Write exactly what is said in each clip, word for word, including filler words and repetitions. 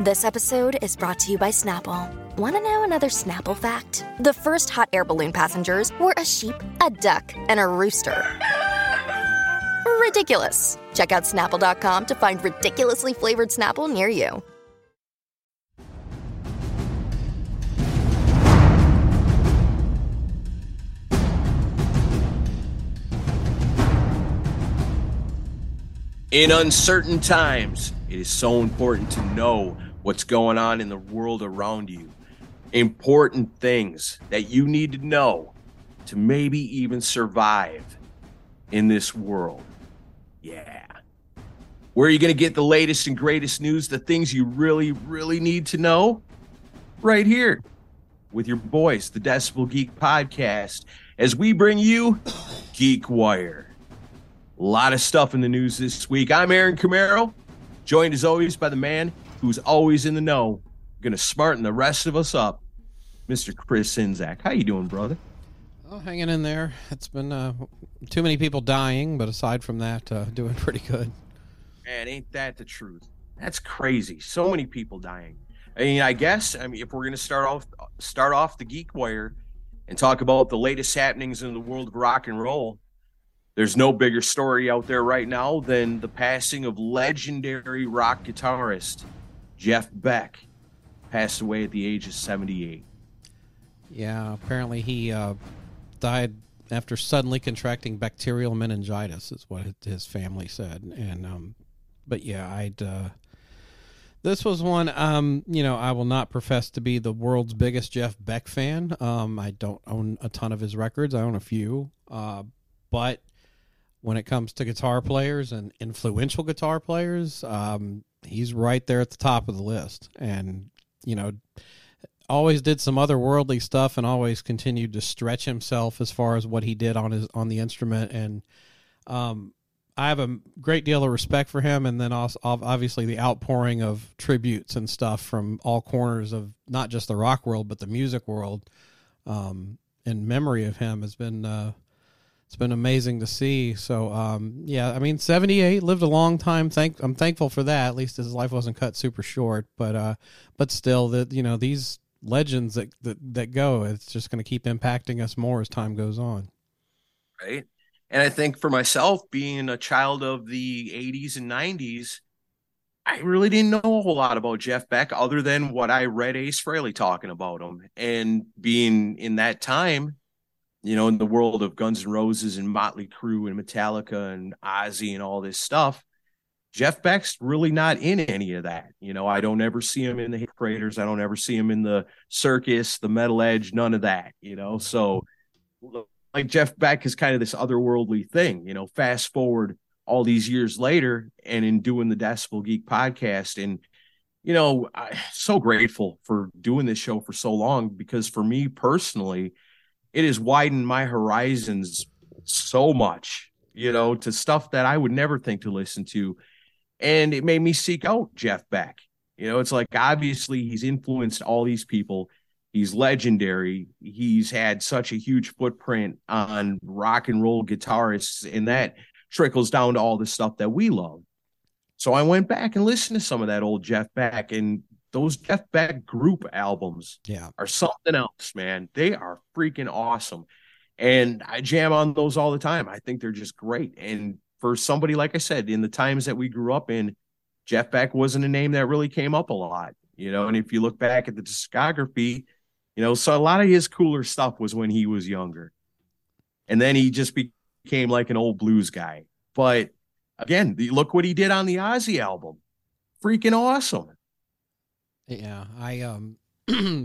This episode is brought to you by Snapple. Want to know another Snapple fact? The first hot air balloon passengers were a sheep, a duck, and a rooster. Ridiculous. Check out Snapple dot com to find ridiculously flavored Snapple near you. In uncertain times, it is so important to know what's going on in the world around you. Important things that you need to know to maybe even survive in this world. Yeah. Where are you going to get the latest and greatest news, the things you really, really need to know? Right here with your boys, the Decibel Geek Podcast, as we bring you GeekWire. A lot of stuff in the news this week. I'm Aaron Camaro, joined as always by the man who's always in the know, going to smarten the rest of us up, Mister Chris Inzak. How you doing, brother? Oh, hanging in there. It's been uh, too many people dying, but aside from that, uh, doing pretty good. Man, ain't that the truth? That's crazy. So many people dying. I mean, I guess I mean, if we're going to start off start off the Geek Wire and talk about the latest happenings in the world of rock and roll, there's no bigger story out there right now than the passing of legendary rock guitarist Jeff Beck, passed away at the age of seventy-eight. Yeah, apparently he uh, died after suddenly contracting bacterial meningitis, is what his family said. And um, but yeah, I'd uh, this was one. Um, you know, I will not profess to be the world's biggest Jeff Beck fan. Um, I don't own a ton of his records. I own a few, uh, but when it comes to guitar players and influential guitar players, um, he's right there at the top of the list. And, you know, always did some otherworldly stuff and always continued to stretch himself as far as what he did on his on the instrument. And um, I have a great deal of respect for him. And then also, obviously, the outpouring of tributes and stuff from all corners of not just the rock world, but the music world um, in memory of him has been uh, it's been amazing to see. So, um, yeah, I mean, seventy-eight, lived a long time. Thank, I'm thankful for that. At least his life wasn't cut super short, but, uh, but still that, you know, these legends that, that, that go, it's just going to keep impacting us more as time goes on. Right. And I think for myself, being a child of the eighties and nineties, I really didn't know a whole lot about Jeff Beck other than what I read Ace Frehley talking about him, and being in that time, you know, in the world of Guns N' Roses and Motley Crue and Metallica and Ozzy and all this stuff, Jeff Beck's really not in any of that. You know, I don't ever see him in the hit creators. I don't ever see him in the circus, the metal edge, none of that, you know. So, like, Jeff Beck is kind of this otherworldly thing, you know. Fast forward all these years later and in doing the Decibel Geek Podcast, and, you know, I'm so grateful for doing this show for so long, because for me personally, it has widened my horizons so much, you know, to stuff that I would never think to listen to. And it made me seek out Jeff Beck. You know, it's like, obviously he's influenced all these people. He's legendary. He's had such a huge footprint on rock and roll guitarists, and that trickles down to all the stuff that we love. So I went back and listened to some of that old Jeff Beck, and those Jeff Beck group albums yeah. are something else, man. They are freaking awesome. And I jam on those all the time. I think they're just great. And for somebody, like I said, in the times that we grew up in, Jeff Beck wasn't a name that really came up a lot. you know. And if you look back at the discography, you know, so a lot of his cooler stuff was when he was younger. And then he just became like an old blues guy. But again, look what he did on the Ozzy album. Freaking awesome. Yeah, I um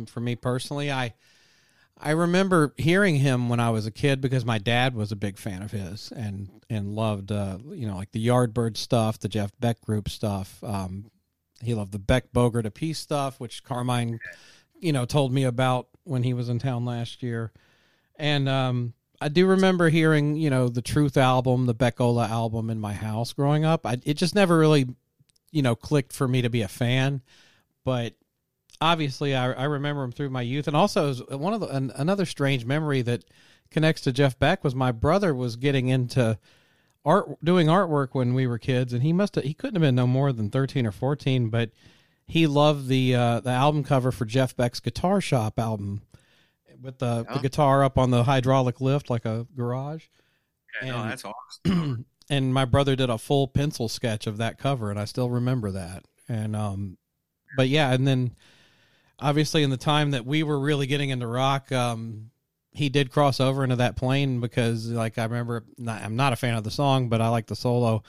for me personally, I I remember hearing him when I was a kid because my dad was a big fan of his and and loved uh, you know, like the Yardbirds stuff, the Jeff Beck group stuff. Um, he loved the Beck Bogart apiece stuff, which Carmine, you know, told me about when he was in town last year. And um, I do remember hearing, you know, the Truth album, the Beckola album in my house growing up. I, it just never really, you know, clicked for me to be a fan, but obviously I, I remember him through my youth. And also it was one of the, an, another strange memory that connects to Jeff Beck was my brother was getting into art, doing artwork when we were kids. And he must've, he couldn't have been no more than thirteen or fourteen, but he loved the uh, the album cover for Jeff Beck's Guitar Shop album with the, yeah. the guitar up on the hydraulic lift like a garage. Yeah, and, no, that's awesome. And my brother did a full pencil sketch of that cover, and I still remember that. And um, but yeah, and then obviously in the time that we were really getting into rock, um, he did cross over into that plane because, like, I remember, not, I'm not a fan of the song, but I like the solo.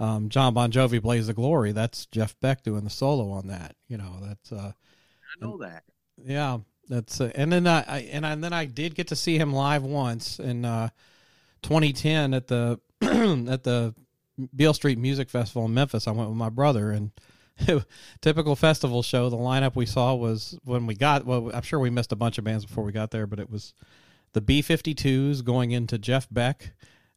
Um, John Bon Jovi, Blaze of Glory. That's Jeff Beck doing the solo on that. You know, that's. Uh, I know that. Yeah, that's. Uh, and then I, I and, I, and then I did get to see him live once in uh, twenty ten at the at the Beale Street Music Festival in Memphis. I went with my brother, and typical festival show. The lineup we saw was when we got. Well, I'm sure we missed a bunch of bands before we got there, but it was the B fifty-twos going into Jeff Beck,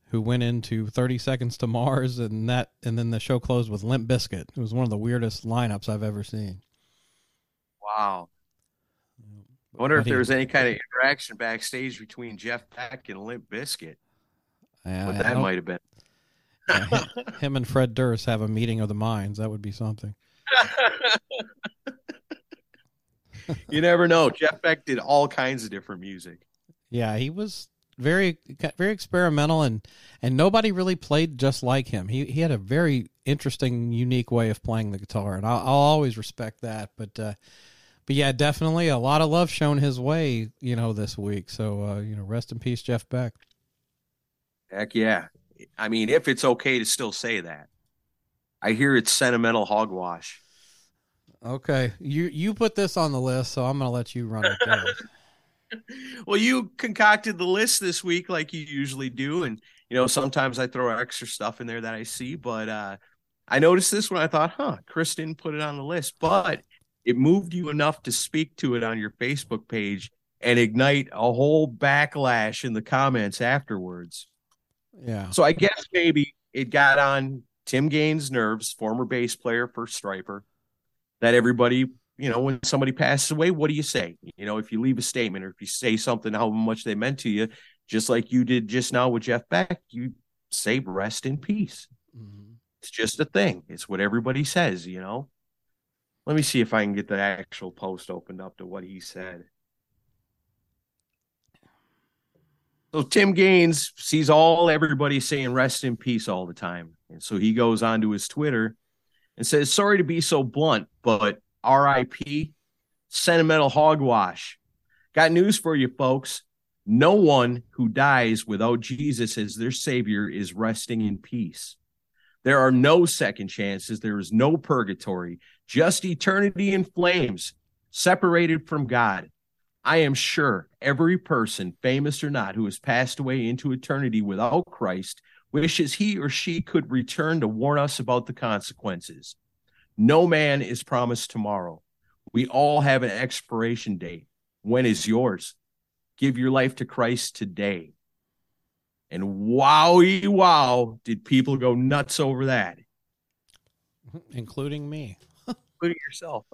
who went into thirty seconds to Mars, and that, and then the show closed with Limp Bizkit. It was one of the weirdest lineups I've ever seen. Wow. I wonder but if he, there was any kind of interaction backstage between Jeff Beck and Limp Bizkit. Uh, what that might have been. Yeah, him and Fred Durst have a meeting of the minds. That would be something. You never know. Jeff Beck did all kinds of different music. Yeah, he was very very experimental, and and nobody really played just like him. He he had a very interesting, unique way of playing the guitar, and I'll, I'll always respect that. But uh, but yeah, definitely a lot of love shown his way, you know, this week. So uh, you know, rest in peace, Jeff Beck. Heck yeah! I mean, if it's okay to still say that, I hear it's sentimental hogwash. Okay, you you put this on the list, so I'm gonna let you run it down. Well, you concocted the list this week like you usually do. And, you know, sometimes I throw extra stuff in there that I see. But uh, I noticed this when I thought, huh, Chris didn't put it on the list. But it moved you enough to speak to it on your Facebook page and ignite a whole backlash in the comments afterwards. Yeah. So I guess maybe it got on Tim Gaines' nerves, former bass player for Striper, that everybody – you know, when somebody passes away, what do you say? You know, if you leave a statement or if you say something, how much they meant to you, just like you did just now with Jeff Beck, you say rest in peace. Mm-hmm. It's just a thing. It's what everybody says, you know. Let me see if I can get the actual post opened up to what he said. So Tim Gaines sees all everybody saying rest in peace all the time. And so he goes onto his Twitter and says, sorry to be so blunt, but R I P sentimental hogwash. Got news for you folks. No one who dies without Jesus as their savior is resting in peace. There are no second chances. There is no purgatory, just eternity in flames, separated from God. I am sure every person, famous or not, who has passed away into eternity without Christ wishes he or she could return to warn us about the consequences. No man is promised tomorrow. We all have an expiration date. When is yours? Give your life to Christ today. And wowie wow, did people go nuts over that. Including me. Including yourself.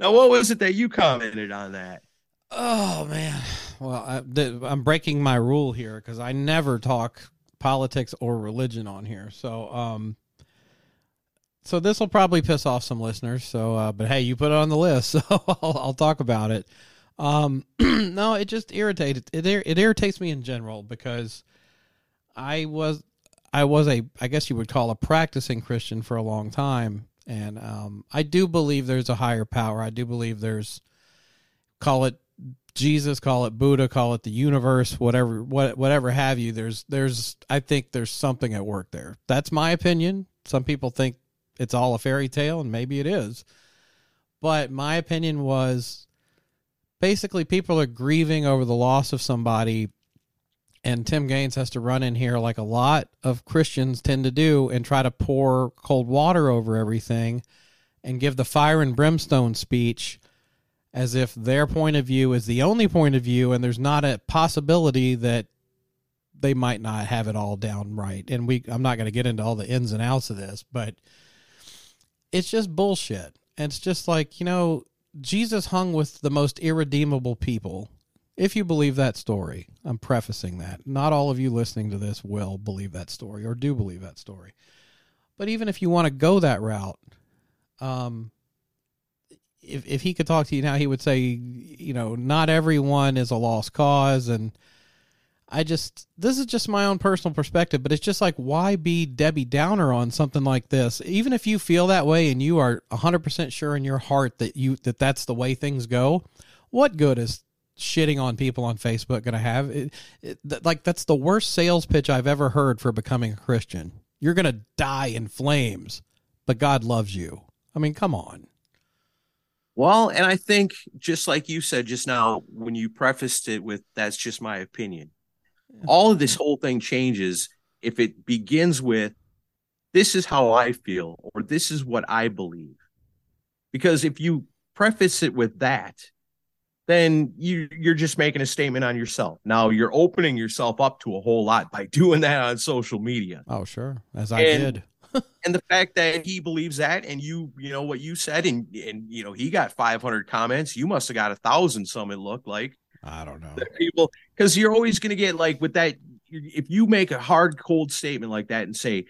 Now, what was it that you commented on that? Oh, man. Well, I, th- I'm breaking my rule here because I never talk politics or religion on here. So, um... So this will probably piss off some listeners. So, uh, but hey, you put it on the list, so I'll, I'll talk about it. Um, no, it just irritated. It it irritates me in general because I was I was a I guess you would call a practicing Christian for a long time, And um, I do believe there's a higher power. I do believe there's, call it Jesus, call it Buddha, call it the universe, whatever, what, whatever have you. There's, there's, I think there's something at work there. That's my opinion. Some people think it's all a fairy tale, and maybe it is. But my opinion was basically people are grieving over the loss of somebody, and Tim Gaines has to run in here like a lot of Christians tend to do and try to pour cold water over everything and give the fire and brimstone speech as if their point of view is the only point of view, and there's not a possibility that they might not have it all down right. And we, I'm not going to get into all the ins and outs of this, but it's just bullshit. And it's just like, you know, Jesus hung with the most irredeemable people. If you believe that story, I'm prefacing that. Not all of you listening to this will believe that story or do believe that story. But even if you want to go that route, um, if if he could talk to you now, he would say, you know, not everyone is a lost cause. And I just, this is just my own personal perspective, but it's just like, why be Debbie Downer on something like this? Even if you feel that way and you are one hundred percent sure in your heart that you that that's the way things go, what good is shitting on people on Facebook going to have it, it, th- like that's the worst sales pitch I've ever heard for becoming a Christian. You're going to die in flames, but God loves you. I mean, come on. Well, and I think just like you said just now, when you prefaced it with, that's just my opinion. All of this whole thing changes if it begins with, this is how I feel, or this is what I believe. Because if you preface it with that, then you, you're just making a statement on yourself. Now you're opening yourself up to a whole lot by doing that on social media. Oh, sure. As I and, did. And the fact that he believes that, and you, you know, what you said, and, and, you know, he got five hundred comments. You must've got a thousand. Some, it looked like, I don't know, people, because you're always going to get like with that. If you make a hard, cold statement like that and say,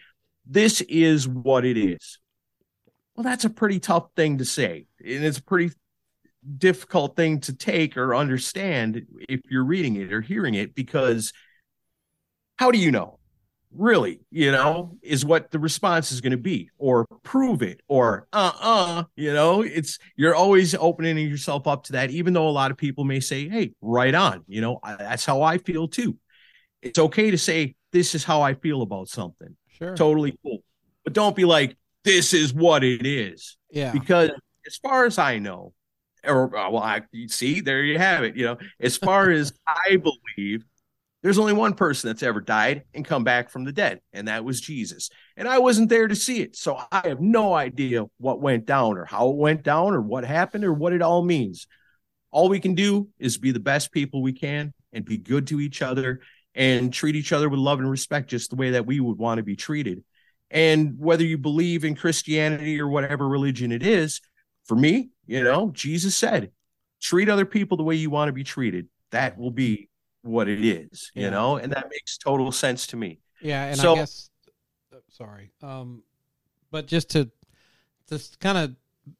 this is what it is. Well, that's a pretty tough thing to say. And it's a pretty difficult thing to take or understand if you're reading it or hearing it, because how do you know? Really, you know, is what the response is going to be, or prove it, or uh-uh, you know, it's, you're always opening yourself up to that, even though a lot of people may say, hey, right on, you know, I, that's how I feel too. It's okay to say, this is how I feel about something. Sure. Totally cool. But don't be like, this is what it is. Yeah. Because as far as I know, or well, I, you see, there you have it. You know, as far as I believe, there's only one person that's ever died and come back from the dead, and that was Jesus. And I wasn't there to see it, so I have no idea what went down or how it went down or what happened or what it all means. All we can do is be the best people we can and be good to each other and treat each other with love and respect, just the way that we would want to be treated. And whether you believe in Christianity or whatever religion it is, for me, you know, Jesus said, treat other people the way you want to be treated. That will be what it is, you yeah. know, and that makes total sense to me. Yeah. And so, I guess, sorry. Um, but just to, just kind of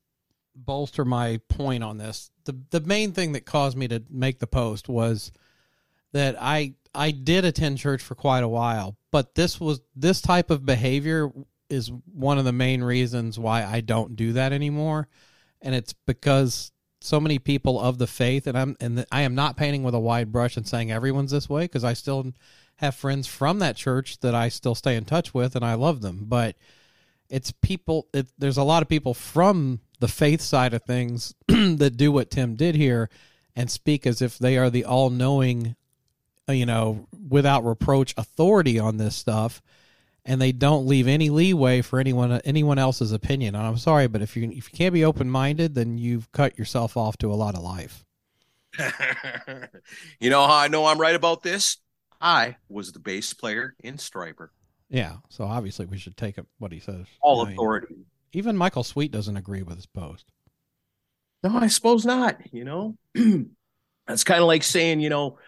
bolster my point on this, the, the main thing that caused me to make the post was that I, I did attend church for quite a while, but this was, this type of behavior is one of the main reasons why I don't do that anymore. And it's because so many people of the faith, and I'm and the, I am not painting with a wide brush and saying everyone's this way, because I still have friends from that church that I still stay in touch with, and I love them. But it's people. It, there's a lot of people from the faith side of things that do what Tim did here and speak as if they are the all-knowing, you know, without reproach authority on this stuff. And they don't leave any leeway for anyone anyone else's opinion. And I'm sorry, but if you if you can't be open-minded, then you've cut yourself off to a lot of life. You know how I know I'm right about this? I was the bass player in Striper. Yeah, so obviously we should take up what he says. All I authority. Mean, even Michael Sweet doesn't agree with his post. No, I suppose not, you know. That's kind of like saying, you know,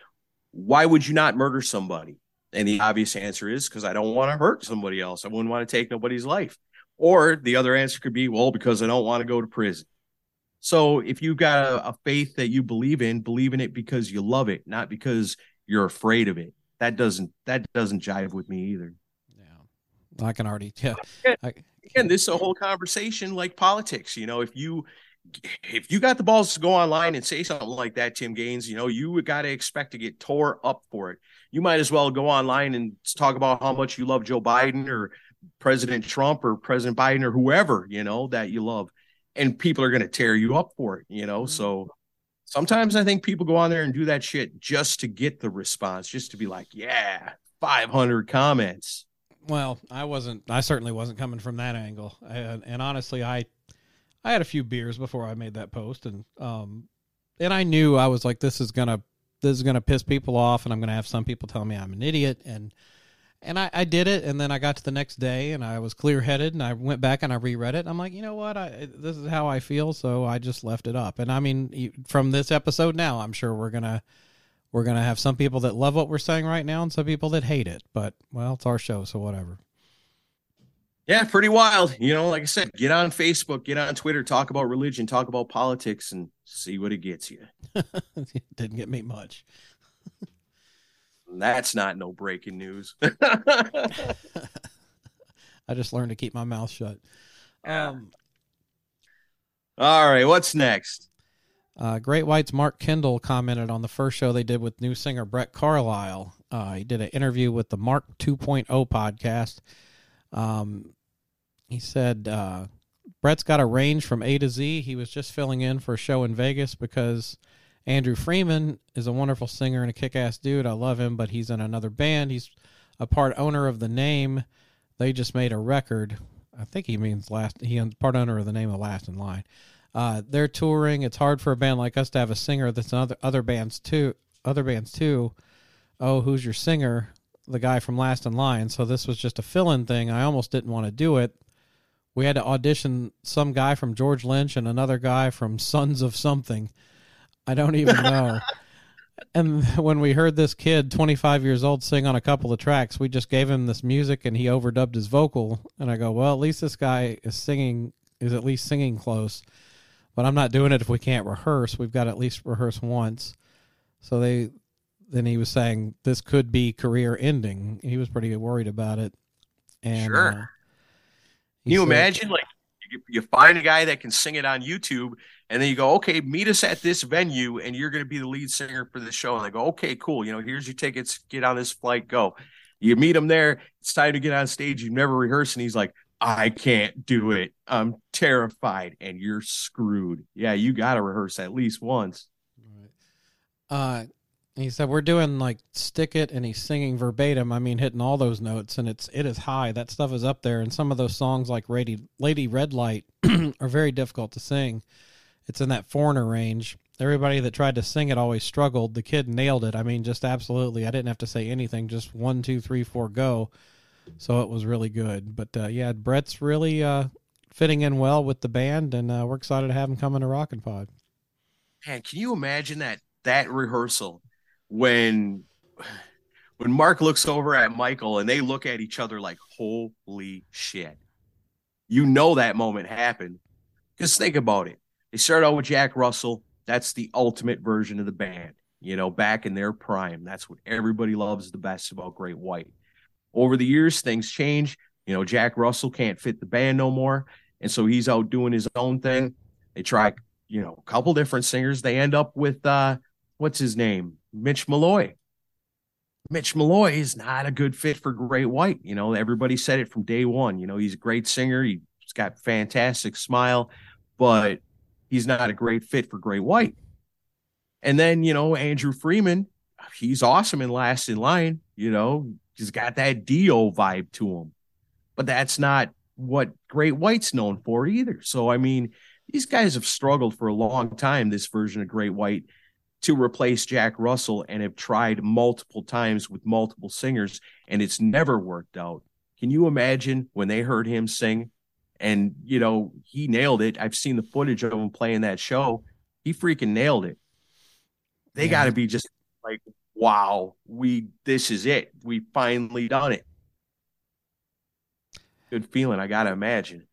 why would you not murder somebody? And the obvious answer is, because I don't want to hurt somebody else. I wouldn't want to take nobody's life. Or the other answer could be, well, because I don't want to go to prison. So if you've got a, a faith that you believe in, believe in it because you love it, not because you're afraid of it. That doesn't that doesn't jive with me either. Yeah. I can already, yeah. Again, again, this is a whole conversation like politics. You know, if you if you got the balls to go online and say something like that, Tim Gaines, you know, you got to expect to get tore up for it. You might as well go online and talk about how much you love Joe Biden or President Trump or President Biden or whoever, you know, that you love. And people are going to tear you up for it, you know. So sometimes I think people go on there and do that shit just to get the response, just to be like, yeah, five hundred comments. Well, I wasn't, I certainly wasn't coming from that angle. And, and honestly, I, I had a few beers before I made that post, and, um, and I knew I was like, this is going to, this is going to piss people off, and I'm going to have some people tell me I'm an idiot. And, and I, I did it. And then I got to the next day and I was clear headed and I went back and I reread it. And I'm like, you know what? I, this is how I feel. So I just left it up. And I mean, from this episode now, I'm sure we're going to, We're going to have some people that love what we're saying right now and some people that hate it, but well, it's our show. So whatever. Yeah. Pretty wild. You know, like I said, get on Facebook, get on Twitter, talk about religion, talk about politics, and see what it gets you. It didn't get me much. That's not no breaking news. I just learned to keep my mouth shut. Um, All right. What's next? Uh, Great White's Mark Kendall commented on the first show they did with new singer Brett Carlisle. Uh, he did an interview with the Mark two point oh podcast. Um, he said, uh, Brett's got a range from A to Z. He was just filling in for a show in Vegas because Andrew Freeman is a wonderful singer and a kick-ass dude. I love him, but he's in another band. He's a part owner of the name. They just made a record. I think he means last. He part owner of the name of Last in Line. Uh, they're touring. It's hard for a band like us to have a singer that's in other, other bands too. Other bands too. Oh, who's your singer? The guy from Last in Line. So this was just a fill-in thing. I almost didn't want to do it. We had to audition some guy from George Lynch and another guy from Sons of Something. I don't even know. And when we heard this kid, twenty-five years old, sing on a couple of tracks, we just gave him this music and he overdubbed his vocal. And I go, well, at least this guy is singing, is at least singing close. But I'm not doing it if we can't rehearse. We've got to at least rehearse once. So they, then he was saying this could be career ending. He was pretty worried about it. And, sure. Uh, can you said, imagine, like, you, you find a guy that can sing it on YouTube, and then you go, okay, meet us at this venue, and you're going to be the lead singer for the show. And they go, okay, cool. You know, here's your tickets. Get on this flight. Go. You meet him there. It's time to get on stage. You've never rehearsed. And he's like, I can't do it. I'm terrified. And you're screwed. Yeah, you got to rehearse at least once. Right. Uh, he said, we're doing like Stick It, and he's singing verbatim. I mean, hitting all those notes, and it's, it is high. That stuff is up there. And some of those songs like Lady, Lady Red Light are very difficult to sing. It's in that foreigner range. Everybody that tried to sing it always struggled. The kid nailed it. I mean, just absolutely. I didn't have to say anything. Just one, two, three, four, go. So it was really good. But, uh, yeah, Brett's really uh, fitting in well with the band, and uh, we're excited to have him come into Rockin' Pod. Man, can you imagine that that rehearsal when when Mark looks over at Michael and they look at each other like, holy shit. You know that moment happened. Because think about it. They start out with Jack Russell. That's the ultimate version of the band, you know, back in their prime. That's what everybody loves the best about Great White. Over the years, things change. You know, Jack Russell can't fit the band no more, and so he's out doing his own thing. They try, you know, a couple different singers. They end up with, uh, what's his name? Mitch Malloy. Mitch Malloy is not a good fit for Great White. You know, everybody said it from day one. You know, he's a great singer. He's got fantastic smile, but he's not a great fit for Great White. And then, you know, Andrew Freeman, he's awesome in Last in Line, you know. He's got that Dio vibe to him, but that's not what Great White's known for either. So, I mean, these guys have struggled for a long time, this version of Great White, to replace Jack Russell, and have tried multiple times with multiple singers, and it's never worked out. Can you imagine when they heard him sing and, you know, he nailed it. I've seen the footage of him playing that show. He freaking nailed it. They yeah. got to be just like, wow, we, this is it. We finally done it. Good feeling. I got to imagine.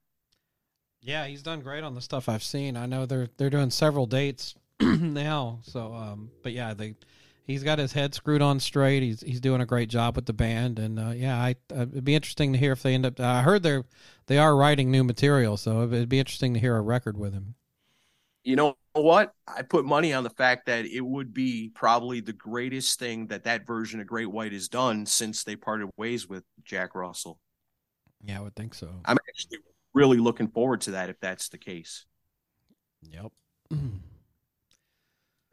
Yeah. He's done great on the stuff I've seen. I know they're, they're doing several dates now. So, um, but yeah, they, he's got his head screwed on straight. He's he's doing a great job with the band, and uh, yeah, I uh, it'd be interesting to hear if they end up. I heard they're they are writing new material, so it'd be interesting to hear a record with him. You know what? I put money on the fact that it would be probably the greatest thing that that version of Great White has done since they parted ways with Jack Russell. Yeah, I would think so. I'm actually really looking forward to that if that's the case. Yep.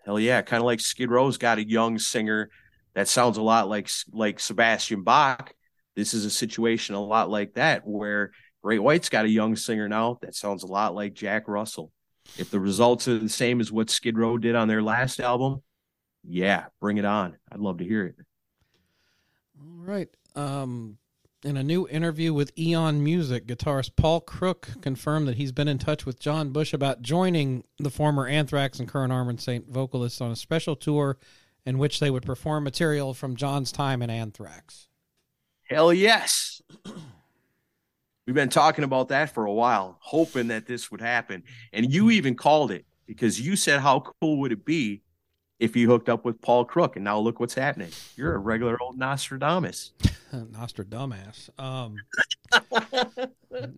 Hell yeah. Kind of like Skid Row's got a young singer that sounds a lot like like Sebastian Bach. This is a situation a lot like that, where Great White's got a young singer now that sounds a lot like Jack Russell. If the results are the same as what Skid Row did on their last album, yeah, bring it on. I'd love to hear it. All right. Um, in a new interview with Eon Music, guitarist Paul Crook confirmed that he's been in touch with John Bush about joining the former Anthrax and current Armored Saint vocalists on a special tour in which they would perform material from John's time in Anthrax. Hell yes. We've been talking about that for a while, hoping that this would happen. And you even called it, because you said how cool would it be if you hooked up with Paul Crook, and now look what's happening. You're a regular old Nostradamus. Nostradamus. Um, no,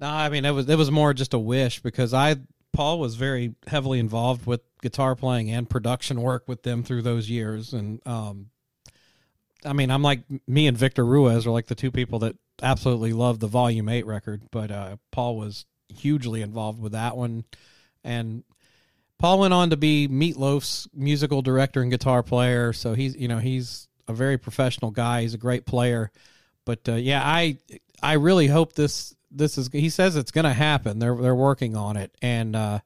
I mean, it was, it was more just a wish, because I Paul was very heavily involved with guitar playing and production work with them through those years. And um, I mean, I'm like, me and Victor Ruiz are like the two people that absolutely love the Volume eight record, but uh, Paul was hugely involved with that one. And Paul went on to be Meat Loaf's musical director and guitar player. So he's, you know, he's a very professional guy. He's a great player, but uh, yeah, I, I really hope this, this is, he says it's going to happen. They're, they're working on it. And uh,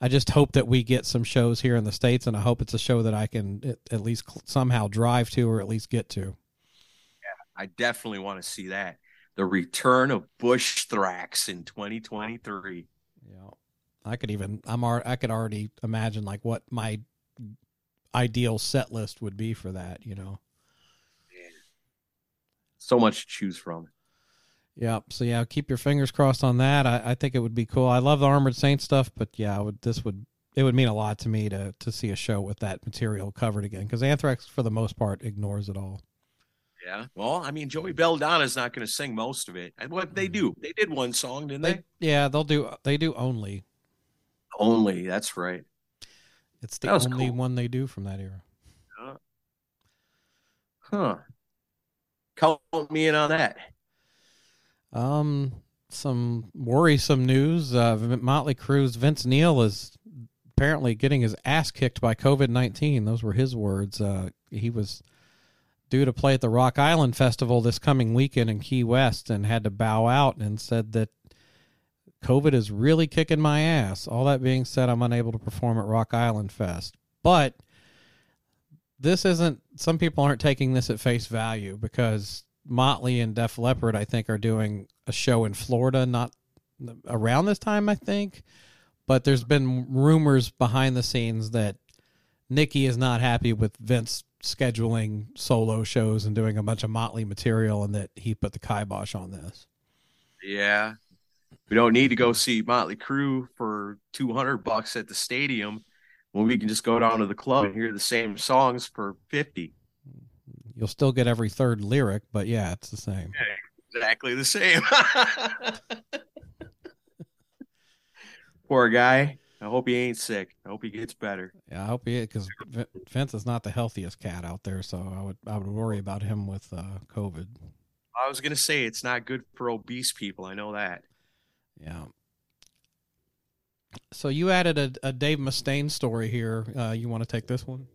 I just hope that we get some shows here in the States, and I hope it's a show that I can at least somehow drive to, or at least get to. I definitely want to see that. The return of Bush Thrax in twenty twenty-three. Yeah. I could even, I'm I could already imagine like what my ideal set list would be for that, you know. Yeah. So much to choose from. Yeah. So yeah, keep your fingers crossed on that. I, I think it would be cool. I love the Armored Saint stuff, but yeah, I would, this would, it would mean a lot to me to, to see a show with that material covered again, because Anthrax for the most part ignores it all. Yeah, well, I mean, Joey Belladonna's not going to sing most of it. And what they do, they did one song, didn't they? they? Yeah, they'll do. They do only. Only, that's right. It's the only cool. one they do from that era. Uh, huh. Count me in on that. Um, some worrisome news. Uh, Motley Crue's Vince Neil is apparently getting his ass kicked by COVID nineteen. Those were his words. Uh, he was due to play at the Rock Island Festival this coming weekend in Key West and had to bow out, and said that COVID is really kicking my ass. All that being said, I'm unable to perform at Rock Island Fest. But this isn't, some people aren't taking this at face value, because Motley and Def Leppard, I think, are doing a show in Florida, not around this time, I think. But there's been rumors behind the scenes that Nikki is not happy with Vince scheduling solo shows and doing a bunch of Motley material, and that he put the kibosh on this. Yeah. We don't need to go see Motley Crue for two hundred bucks at the stadium when we can just go down to the club and hear the same songs for fifty. You'll still get every third lyric, but yeah, it's the same. Yeah, exactly the same. Poor guy. I hope he ain't sick. I hope he gets better. Yeah, I hope he is, because Vince is not the healthiest cat out there, so I would I would worry about him with uh, COVID. I was going to say it's not good for obese people. I know that. Yeah. So you added a, a Dave Mustaine story here. Uh, you want to take this one?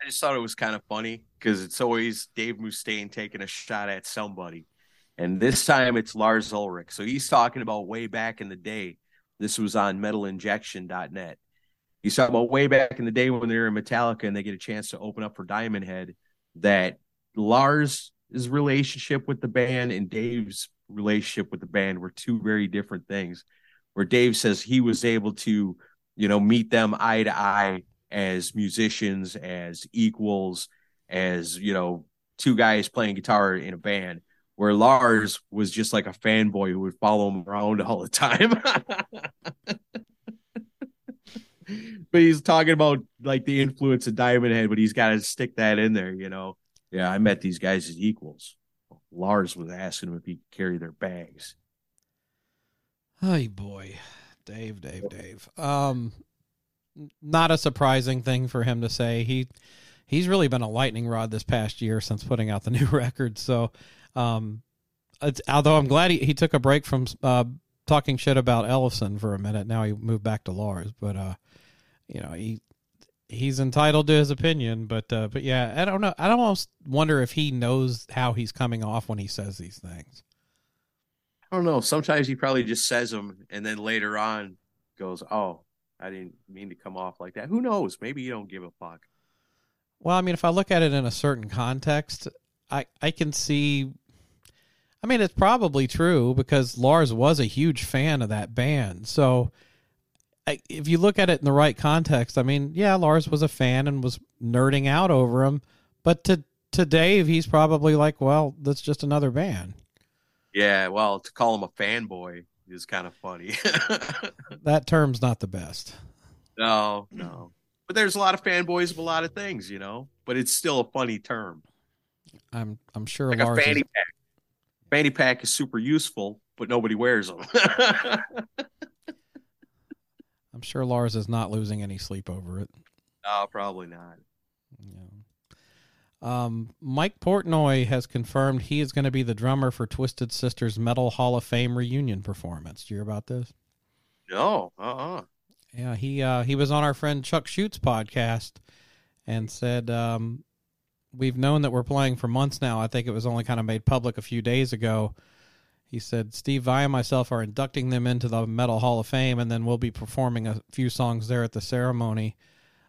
I just thought it was kind of funny, because it's always Dave Mustaine taking a shot at somebody. And this time it's Lars Ulrich. So he's talking about way back in the day. This was on metal injection dot net. He's talking about way back in the day when they were in Metallica and they get a chance to open up for Diamond Head, that Lars' relationship with the band and Dave's relationship with the band were two very different things, where Dave says he was able to, you know, meet them eye to eye as musicians, as equals, as, you know, two guys playing guitar in a band, where Lars was just like a fanboy who would follow him around all the time. But he's talking about like the influence of Diamond Head, but he's got to stick that in there, you know. Yeah, I met these guys as equals. Lars was asking him if he could carry their bags. Oh boy, Dave, Dave, Dave. Um, not a surprising thing for him to say. He he's really been a lightning rod this past year since putting out the new record. So, um, it's, although I'm glad he, he took a break from uh, talking shit about Ellefson for a minute. Now he moved back to Lars, but uh, you know he. He's entitled to his opinion, but uh, but yeah, I don't know. I almost wonder if he knows how he's coming off when he says these things. I don't know. Sometimes he probably just says them, and then later on goes, "Oh, I didn't mean to come off like that." Who knows? Maybe you don't give a fuck. Well, I mean, if I look at it in a certain context, I I can see. I mean, it's probably true because Lars was a huge fan of that band, so. If you look at it in the right context, I mean, yeah, Lars was a fan and was nerding out over him, but to, to Dave, he's probably like, well, that's just another band. Yeah. Well, to call him a fanboy is kind of funny. That term's not the best. No, no. But there's a lot of fanboys of a lot of things, you know, but it's still a funny term. I'm, I'm sure like Lars a fanny is... pack. Fanny pack is super useful, but nobody wears them. I'm sure Lars is not losing any sleep over it. No, probably not. Yeah. Um, Mike Portnoy has confirmed he is going to be the drummer for Twisted Sister's Metal Hall of Fame reunion performance. Do you hear about this? No. Uh-uh. Yeah, he uh, he was on our friend Chuck Schute's podcast and said, um, we've known that we're playing for months now. I think it was only kind of made public a few days ago. He said, Steve Vai and myself are inducting them into the Metal Hall of Fame, and then we'll be performing a few songs there at the ceremony,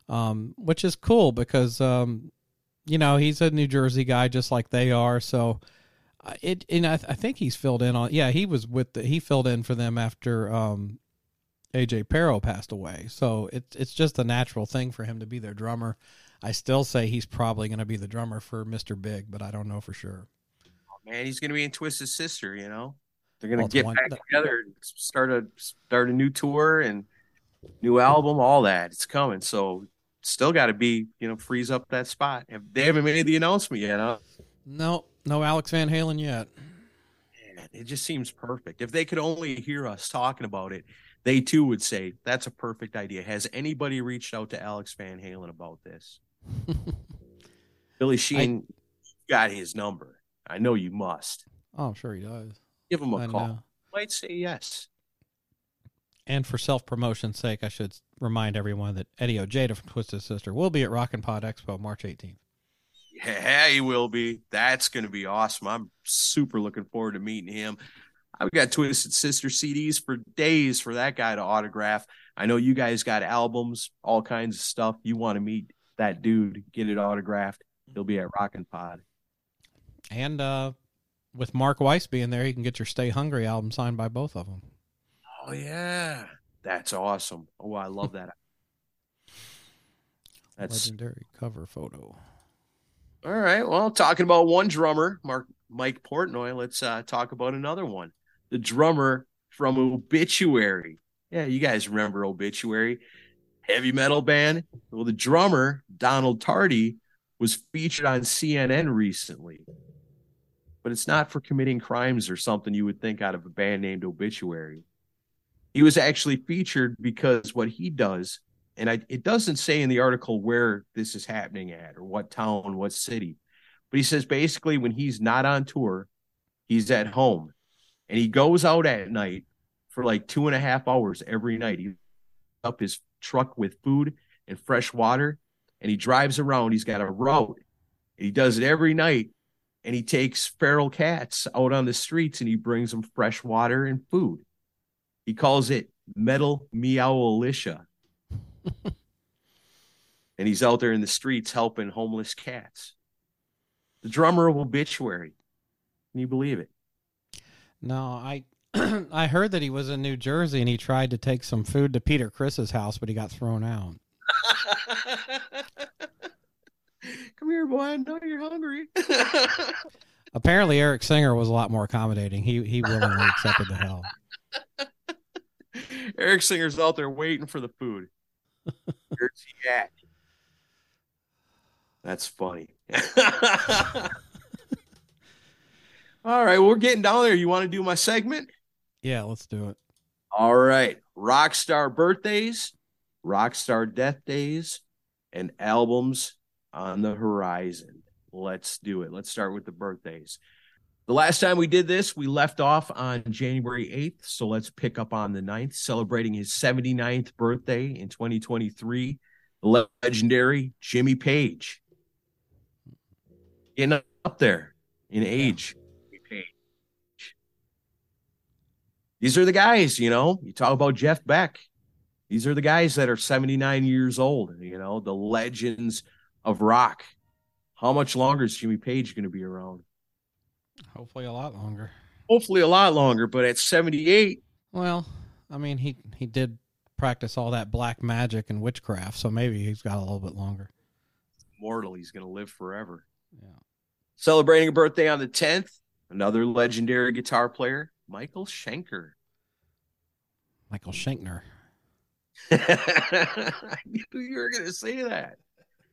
um, which is cool because, um, you know, he's a New Jersey guy just like they are. So it, and I, th- I think he's filled in on, yeah, he was with the, he filled in for them after um, A J Perro passed away. So it, it's just a natural thing for him to be their drummer. I still say he's probably going to be the drummer for Mister Big, but I don't know for sure. Man, he's going to be in Twisted Sister, you know. They're going to well, get one, back that, together and start a, start a new tour and new album, all that. It's coming. So still got to be, you know, freeze up that spot. They haven't made the announcement yet, huh? No, no Alex Van Halen yet. Man, it just seems perfect. If they could only hear us talking about it, they too would say, that's a perfect idea. Has anybody reached out to Alex Van Halen about this? Billy Sheehan I, got his number. I know you must. Oh, I'm sure he does. Give him a I call. Know. Might say yes. And for self-promotion's sake, I should remind everyone that Eddie Ojeda from Twisted Sister will be at Rockin' Pod Expo March eighteenth. Yeah, he will be. That's going to be awesome. I'm super looking forward to meeting him. I've got Twisted Sister C Ds for days for that guy to autograph. I know you guys got albums, all kinds of stuff. You want to meet that dude, get it autographed. He'll be at Rockin' Pod. And uh, with Mark Weiss being there, you can get your Stay Hungry album signed by both of them. Oh, yeah. That's awesome. Oh, I love that. That's legendary cover photo. All right. Well, talking about one drummer, Mark Mike Portnoy, let's uh, talk about another one. The drummer from Obituary. Yeah, you guys remember Obituary. Heavy metal band. Well, the drummer, Donald Tardy, was featured on C N N recently. But it's not for committing crimes or something you would think out of a band named Obituary. He was actually featured because what he does, and I, it doesn't say in the article where this is happening at or what town, what city, but he says basically when he's not on tour, he's at home and he goes out at night for like two and a half hours every night. He up his truck with food and fresh water and he drives around. He's got a route and he does it every night. And he takes feral cats out on the streets and he brings them fresh water and food. He calls it Metal Meow-alicia. And he's out there in the streets helping homeless cats. The drummer of Obituary. Can you believe it? No, I I heard that he was in New Jersey and he tried to take some food to Peter Chris's house, but he got thrown out. Come here, boy. I know you're hungry. Apparently, Eric Singer was a lot more accommodating. He he willingly accepted the help. Eric Singer's out there waiting for the food. Where's he at? That's funny. All right, well, we're getting down there. You want to do my segment? Yeah, let's do it. All right. Rock star birthdays, rock star death days, and albums on the horizon. Let's do it. Let's start with the birthdays. The last time we did this, we left off on January eighth, so let's pick up on the ninth, celebrating his seventy-ninth birthday in twenty twenty-three, the legendary Jimmy Page. Getting up there in age. These are the guys, you know, you talk about Jeff Beck. These are the guys that are seventy-nine years old, you know, the legends of rock. How much longer is Jimmy Page going to be around? Hopefully a lot longer. Hopefully a lot longer, but at seventy-eight. Well, I mean, he, he did practice all that black magic and witchcraft, so maybe he's got a little bit longer. Mortal, he's going to live forever. Yeah. Celebrating a birthday on the tenth, another legendary guitar player, Michael Schenker. Michael Schenker. I knew you were going to say that.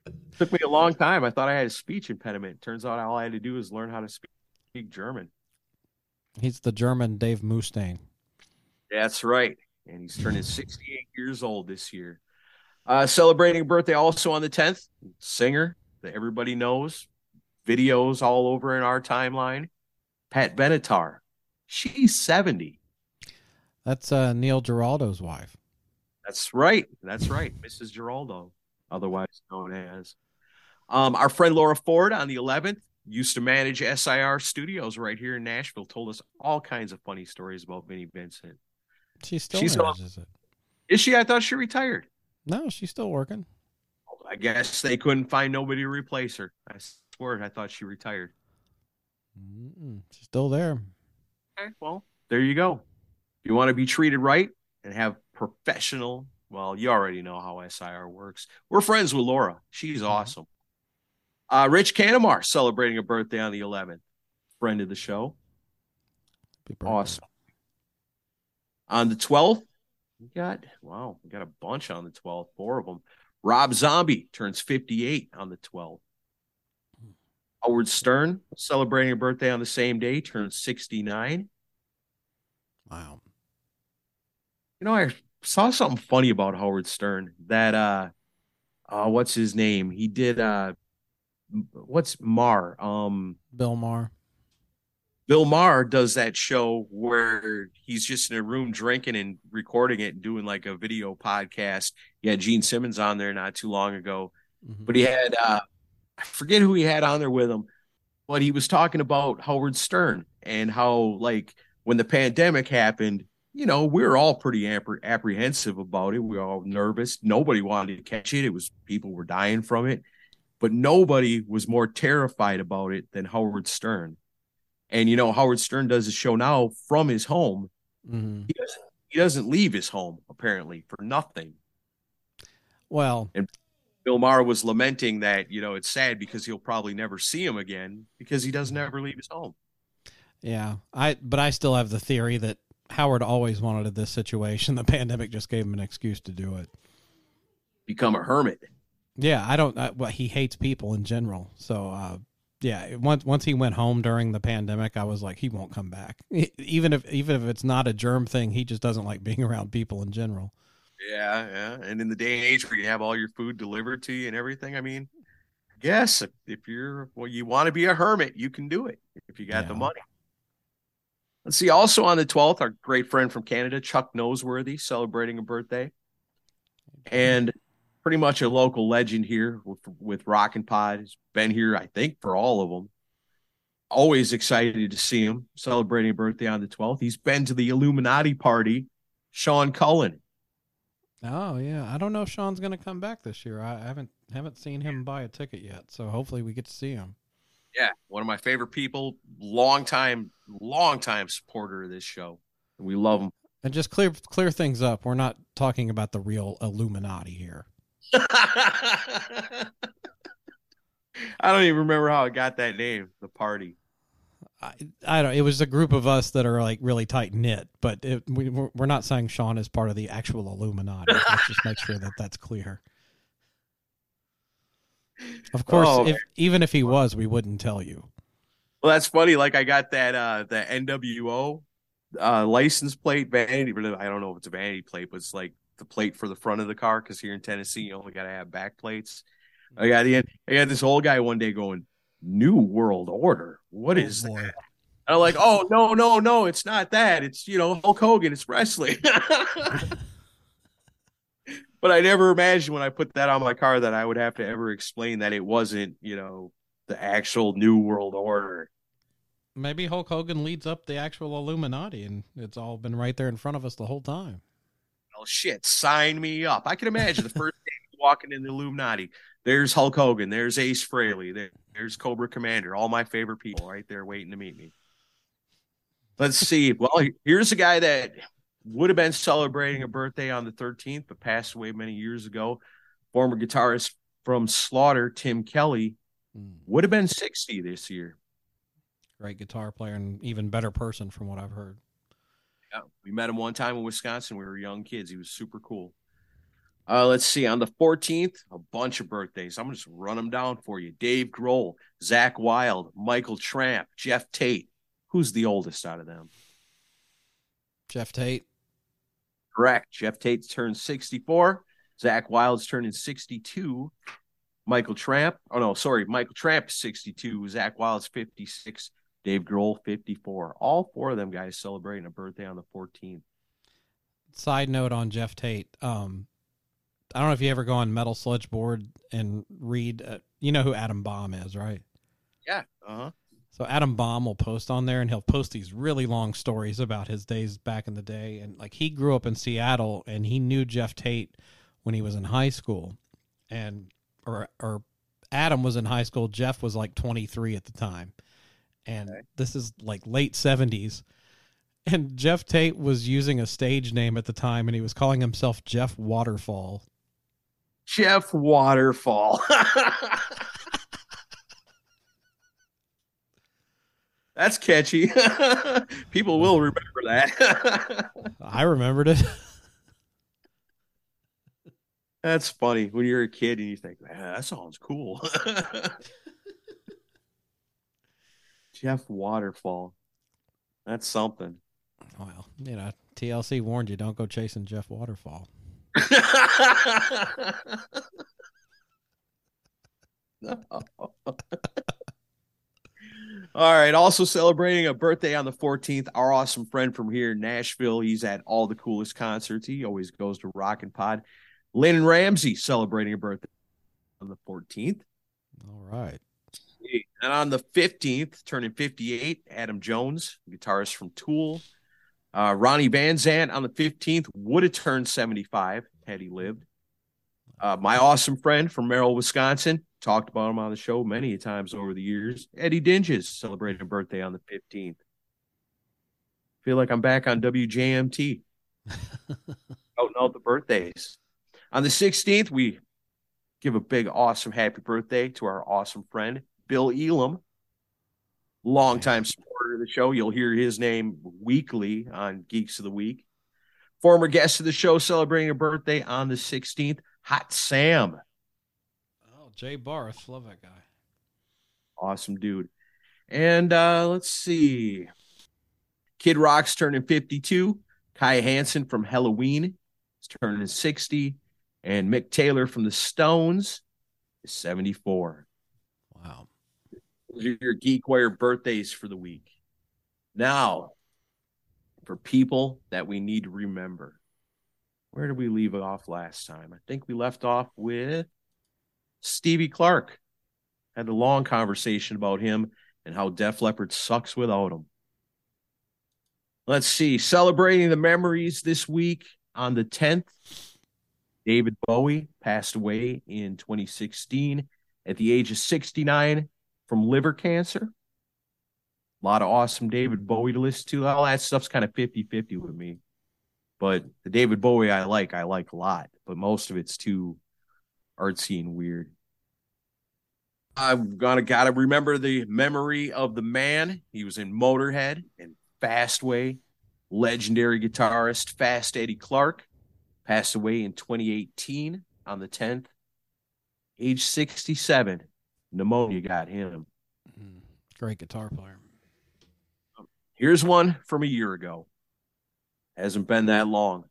It took me a long time. I thought I had a speech impediment. Turns out all I had to do is learn how to speak German. He's the German Dave Mustaine. That's right. And he's turning sixty-eight years old this year. Uh, celebrating birthday also on the tenth. Singer that everybody knows. Videos all over in our timeline. Pat Benatar. She's seventy. That's uh, Neil Giraldo's wife. That's right. That's right. Missus Giraldo, otherwise known as. Um, our friend Laura Ford on the eleventh used to manage S I R Studios right here in Nashville, told us all kinds of funny stories about Vinnie Vincent. She still she's manages still, it. Is she? I thought she retired. No, she's still working. I guess they couldn't find nobody to replace her. I swear, I thought she retired. Mm-mm, she's still there. Well, there you go. You want to be treated right and have professional. Well, you already know how S I R works. We're friends with Laura. She's awesome. Uh, Rich Canamar celebrating a birthday on the eleventh. Friend of the show. Awesome. On the twelfth, we got, wow, we got a bunch on the twelfth, four of them. Rob Zombie turns fifty-eight on the twelfth. Howard Stern, celebrating a birthday on the same day, turned sixty-nine. Wow. You know, I saw something funny about Howard Stern that, uh, uh what's his name? He did, uh, what's Marr? Um, Bill Maher. Bill Maher does that show where he's just in a room drinking and recording it and doing like a video podcast. He had Gene Simmons on there not too long ago, mm-hmm. but he had, uh, I forget who he had on there with him, but he was talking about Howard Stern and how, like, when the pandemic happened, you know, we were all pretty appreh- apprehensive about it. We were all nervous. Nobody wanted to catch it. It was people were dying from it, but nobody was more terrified about it than Howard Stern. And, you know, Howard Stern does his show now from his home. Mm-hmm. He doesn't, he doesn't leave his home, apparently, for nothing. Well, and Bill Maher was lamenting that, you know, it's sad because he'll probably never see him again because he doesn't ever leave his home. Yeah, I but I still have the theory that Howard always wanted this situation. The pandemic just gave him an excuse to do it. Become a hermit. Yeah, I don't know. Well, he hates people in general. So, uh, yeah, once once he went home during the pandemic, I was like, he won't come back. Even if even if it's not a germ thing, he just doesn't like being around people in general. Yeah, yeah. And in the day and age where you have all your food delivered to you and everything, I mean, I guess if, if you're, well, you want to be a hermit, you can do it if you got yeah. the money. Let's see. Also on the twelfth, our great friend from Canada, Chuck Noseworthy, celebrating a birthday. And pretty much a local legend here with, with Rockin' Pod. He's been here, I think, for all of them. Always excited to see him celebrating a birthday on the twelfth. He's been to the Illuminati party, Sean Cullen. Oh yeah, I don't know if Sean's going to come back this year. I haven't haven't seen him buy a ticket yet, so hopefully we get to see him. Yeah, one of my favorite people, long time, long time supporter of this show. We love him. And just clear clear things up. We're not talking about the real Illuminati here. I don't even remember how it got that name. The party. I, I don't. It was a group of us that are like really tight knit, but it, we, we're, we're not saying Sean is part of the actual Illuminati. Let's just make sure that that's clear. Of course, oh, if, even if he was, we wouldn't tell you. Well, that's funny. Like I got that uh, the N W O uh, license plate vanity. I don't know if it's a vanity plate, but it's like the plate for the front of the car, because here in Tennessee, you only got to have back plates. I got the I got this old guy one day going, New World Order. What oh, is boy. that? And I'm like, oh, no, no, no, it's not that. It's, you know, Hulk Hogan. It's wrestling. But I never imagined when I put that on my car that I would have to ever explain that it wasn't, you know, the actual New World Order. Maybe Hulk Hogan leads up the actual Illuminati, and it's all been right there in front of us the whole time. Oh, shit. Sign me up. I can imagine the first day walking in the Illuminati. There's Hulk Hogan. There's Ace Frehley. There, there's Cobra Commander. All my favorite people right there waiting to meet me. Let's see. Well, here's a guy that would have been celebrating a birthday on the thirteenth, but passed away many years ago. Former guitarist from Slaughter, Tim Kelly, would have been sixty this year. Great guitar player and even better person from what I've heard. Yeah, we met him one time in Wisconsin. We were young kids. He was super cool. Uh, let's see. On the fourteenth, a bunch of birthdays. I'm going to just run them down for you. Dave Grohl, Zach Wilde, Michael Tramp, Jeff Tate. Who's the oldest out of them? Jeff Tate. Correct. Jeff Tate's turned sixty-four. Zach Wilde's turning sixty-two. Michael Tramp. Oh, no, sorry. Michael Tramp is sixty-two. Zach Wilde's fifty-six. Dave Grohl, fifty-four. All four of them guys celebrating a birthday on the fourteenth. Side note on Jeff Tate. Um, I don't know if you ever go on Metal Sludge Board and read. Uh, you know who Adam Bomb is, right? Yeah. Uh-huh. So Adam Baum will post on there, and he'll post these really long stories about his days back in the day. And like, he grew up in Seattle, and he knew Jeff Tate when he was in high school, and or or Adam was in high school. Jeff was like twenty-three at the time, and okay. This is like late seventies. And Jeff Tate was using a stage name at the time, and he was calling himself Jeff Waterfall. Jeff Waterfall. That's catchy. People will remember that. I remembered it. That's funny. When you're a kid and you think, man, that sounds cool. Jeff Waterfall. That's something. Well, you know, T L C warned you, don't go chasing Jeff Waterfall. No. All right. Also celebrating a birthday on the fourteenth, our awesome friend from here in Nashville. He's at all the coolest concerts. He always goes to Rockin' Pod. Lynn Ramsey celebrating a birthday on the fourteenth. All right. And on the fifteenth, turning fifty-eight, Adam Jones, guitarist from Tool. Uh, Ronnie Van Zant on the fifteenth would have turned seventy-five had he lived. Uh, my awesome friend from Merrill, Wisconsin. Talked about him on the show many times over the years. Eddie Dinges celebrating a birthday on the fifteenth. Feel like I'm back on W J M T. Out all the birthdays. On the sixteenth, we give a big, awesome, happy birthday to our awesome friend, Bill Elam. Longtime supporter of the show. You'll hear his name weekly on Geeks of the Week. Former guest of the show celebrating a birthday on the sixteenth, Hot Sam. Jay Barth, love that guy. Awesome dude. And uh, let's see. Kid Rock's turning fifty-two. Kai Hansen from Helloween is turning sixty. And Mick Taylor from the Stones is seventy-four. Wow. Those are your GeekWire birthdays for the week. Now, for people that we need to remember, where did we leave off last time? I think we left off with Stevie Clark. Had a long conversation about him and how Def Leppard sucks without him. Let's see. Celebrating the memories this week on the tenth, David Bowie passed away in twenty sixteen at the age of sixty-nine from liver cancer. A lot of awesome David Bowie to listen to. All that stuff's kind of fifty-fifty with me. But the David Bowie I like, I like a lot. But most of it's too artsy and weird. I've gotta gotta remember the memory of the man. He was in Motorhead and Fastway, legendary guitarist Fast Eddie Clark, passed away in twenty eighteen on the tenth, age sixty-seven. Pneumonia got him. Great guitar player. Here's one from a year ago. Hasn't been that long.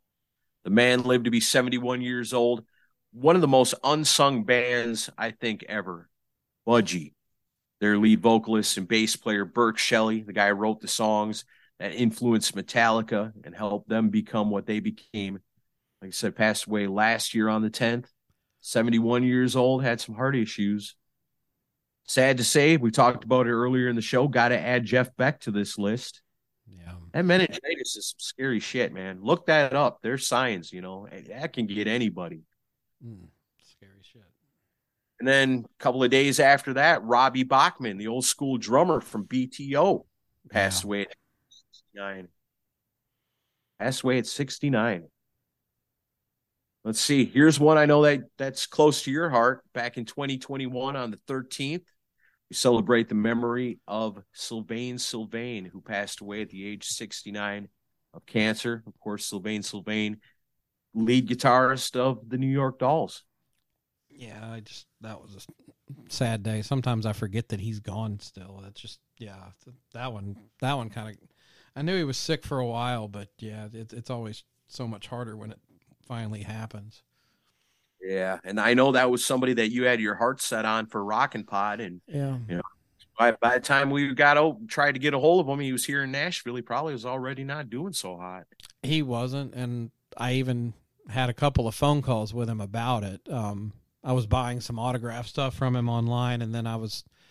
The man lived to be seventy-one years old. One of the most unsung bands, I think, ever. Budgie. Their lead vocalist and bass player, Burke Shelley, the guy who wrote the songs that influenced Metallica and helped them become what they became. Like I said, passed away last year on the tenth. seventy-one years old, had some heart issues. Sad to say, we talked about it earlier in the show, got to add Jeff Beck to this list. Yeah, that meningitis is some scary shit, man. Look that up. There's signs, you know. That can get anybody. Mm, scary shit. And then a couple of days after that, Robbie Bachman, the old school drummer from B T O, passed yeah. away at sixty-nine. Passed away at sixty-nine. Let's see. Here's one I know that that's close to your heart. Back in twenty twenty-one on the thirteenth, we celebrate the memory of Sylvain Sylvain, who passed away at the age sixty-nine of cancer. Of course, Sylvain Sylvain, lead guitarist of the New York Dolls. Yeah, I just that was a sad day. Sometimes I forget that he's gone still. That's just yeah, that one that one kind of. I knew he was sick for a while, but yeah, it, it's always so much harder when it finally happens. Yeah, and I know that was somebody that you had your heart set on for Rockin' Pod, and yeah, you know, by, by the time we got out, tried to get a hold of him, he was here in Nashville. He probably was already not doing so hot. He wasn't, and I even had a couple of phone calls with him about it. Um, I was buying some autograph stuff from him online, and then I was, I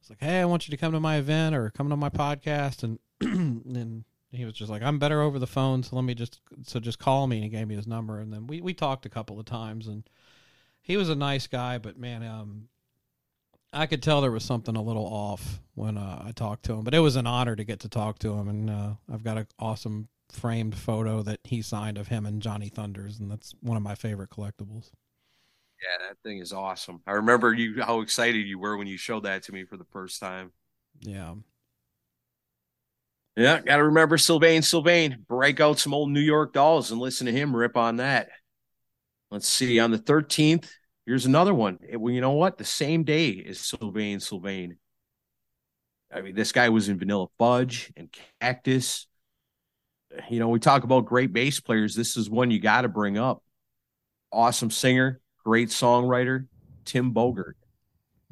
was like, "Hey, I want you to come to my event or come to my podcast," and and. He was just like, I'm better over the phone, so let me just so just call me, and he gave me his number, and then we, we talked a couple of times, and he was a nice guy, but man, um, I could tell there was something a little off when uh, I talked to him, but it was an honor to get to talk to him, and uh, I've got an awesome framed photo that he signed of him and Johnny Thunders, and that's one of my favorite collectibles. Yeah, that thing is awesome. I remember you how excited you were when you showed that to me for the first time. Yeah. Yeah, got to remember Sylvain Sylvain. Break out some old New York Dolls and listen to him rip on that. Let's see. On the thirteenth, here's another one. It, well, you know what? The same day is Sylvain Sylvain. I mean, this guy was in Vanilla Fudge and Cactus. You know, we talk about great bass players. This is one you got to bring up. Awesome singer, great songwriter, Tim Bogert.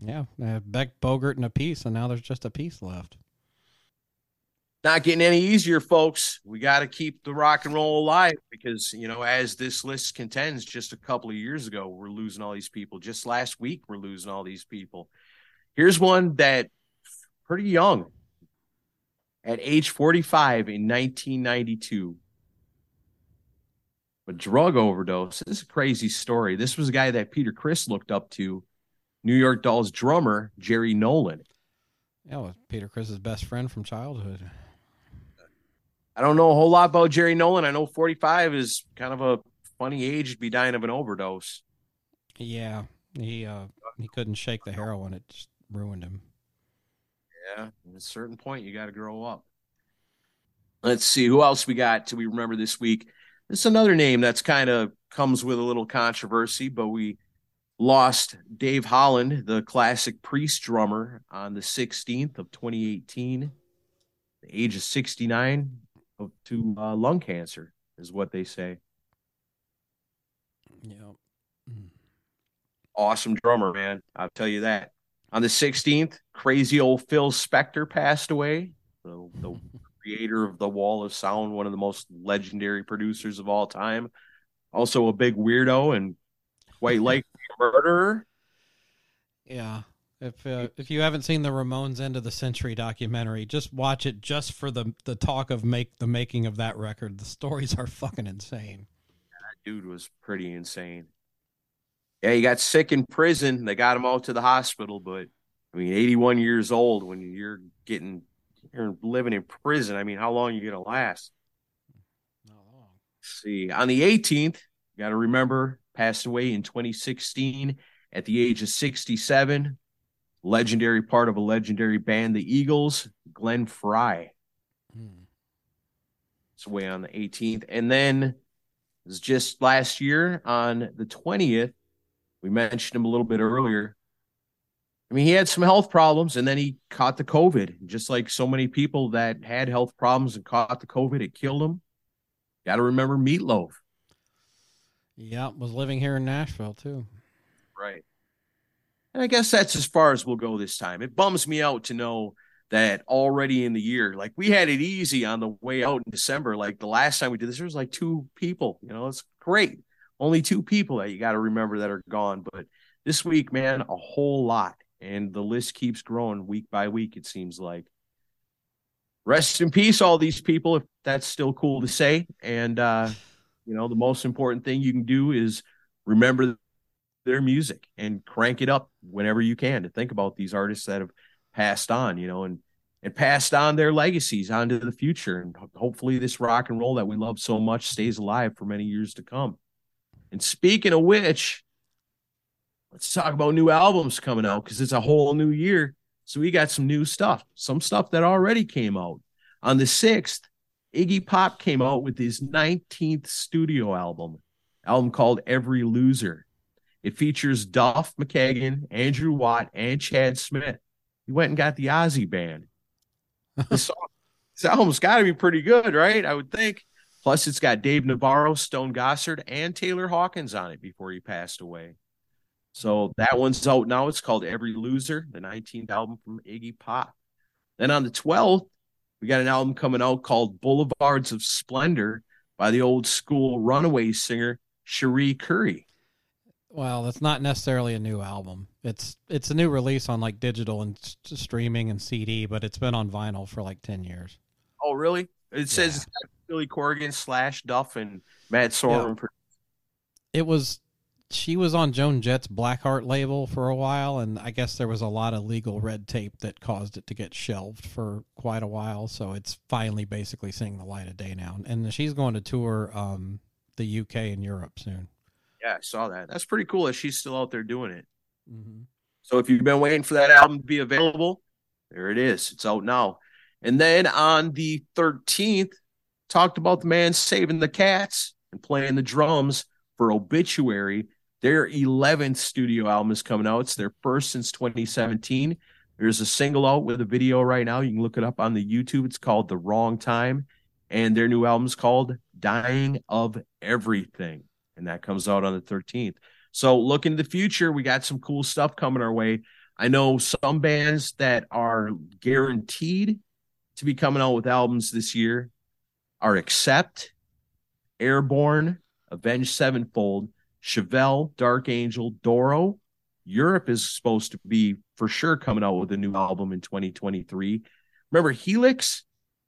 Yeah, uh, Beck, Bogert, and a piece, and now there's just a piece left. Not getting any easier, folks. We got to keep the rock and roll alive because, you know, as this list contends, just a couple of years ago, we're losing all these people. Just last week, we're losing all these people. Here's one that pretty young, at age forty-five in nineteen ninety-two. A drug overdose. This is a crazy story. This was a guy that Peter Criss looked up to, New York Dolls drummer Jerry Nolan. Yeah, well, Peter Criss's best friend from childhood. I don't know a whole lot about Jerry Nolan. I know forty-five is kind of a funny age to be dying of an overdose. Yeah, he uh, he couldn't shake the heroin. It just ruined him. Yeah, at a certain point, you got to grow up. Let's see, who else we got do we remember this week? It's another name that's kind of comes with a little controversy, but we lost Dave Holland, the classic Priest drummer, on the sixteenth of twenty eighteen. The age of sixty-nine. To uh, lung cancer is what they say. Yeah. Awesome drummer, man. I'll tell you that. On the sixteenth, crazy old Phil Spector passed away. The, the creator of the Wall of Sound, one of the most legendary producers of all time. Also a big weirdo and quite likely a murderer. Yeah. If uh, if you haven't seen the Ramones End of the Century documentary, just watch it just for the, the talk of make the making of that record. The stories are fucking insane. That dude was pretty insane. Yeah, he got sick in prison. They got him out to the hospital, but I mean, eighty-one years old when you're getting you're living in prison. I mean, how long are you gonna last? Not long. Let's see, on the eighteenth, you got to remember, passed away in twenty sixteen at the age of sixty-seven. legendary part of a legendary band, the Eagles, Glenn Frey. Hmm. It's away on the eighteenth. And then it was just last year on the twentieth. We mentioned him a little bit earlier. I mean, he had some health problems, and then he caught the COVID. Just like so many people that had health problems and caught the COVID, it killed him. Got to remember Meatloaf. Yeah, was living here in Nashville, too. Right. And I guess that's as far as we'll go this time. It bums me out to know that already in the year, like we had it easy on the way out in December. Like the last time we did this, there was like two people. You know, it's great. Only two people that you got to remember that are gone. But this week, man, a whole lot. And the list keeps growing week by week, it seems like. Rest in peace, all these people, if that's still cool to say. And, uh, you know, the most important thing you can do is remember their music and crank it up whenever you can to think about these artists that have passed on, you know, and, and passed on their legacies onto the future. And hopefully this rock and roll that we love so much stays alive for many years to come. And speaking of which, let's talk about new albums coming out because it's a whole new year. So we got some new stuff, some stuff that already came out. On the sixth, Iggy Pop came out with his nineteenth studio album, album called Every Loser. It features Duff McKagan, Andrew Watt, and Chad Smith. He went and got the Ozzy band. This album's got to be pretty good, right? I would think. Plus, it's got Dave Navarro, Stone Gossard, and Taylor Hawkins on it before he passed away. So that one's out now. It's called Every Loser, the nineteenth album from Iggy Pop. Then on the twelfth, we got an album coming out called Boulevards of Splendor by the old school Runaway singer Sheree Curry. Well, that's not necessarily a new album. It's it's a new release on like digital and st- streaming and C D, but it's been on vinyl for like ten years. Oh, really? It yeah. says it's got Billy Corgan slash Duff and Matt Sorum. Yeah. It was... She was on Joan Jett's Blackheart label for a while, and I guess there was a lot of legal red tape that caused it to get shelved for quite a while, so it's finally basically seeing the light of day now. And she's going to tour um, the U K and Europe soon. Yeah, I saw that. That's pretty cool that she's still out there doing it. Mm-hmm. So if you've been waiting for that album to be available, there it is. It's out now. And then on the thirteenth, talked about the man saving the cats and playing the drums for Obituary. Their eleventh studio album is coming out. It's their first since twenty seventeen. There's a single out with a video right now. You can look it up on the YouTube. It's called The Wrong Time. And their new album is called Dying of Everything. And that comes out on the thirteenth. So look into the future. We got some cool stuff coming our way. I know some bands that are guaranteed to be coming out with albums this year are Accept, Airborne, Avenged Sevenfold, Chevelle, Dark Angel, Doro. Europe is supposed to be for sure coming out with a new album in twenty twenty-three. Remember Helix?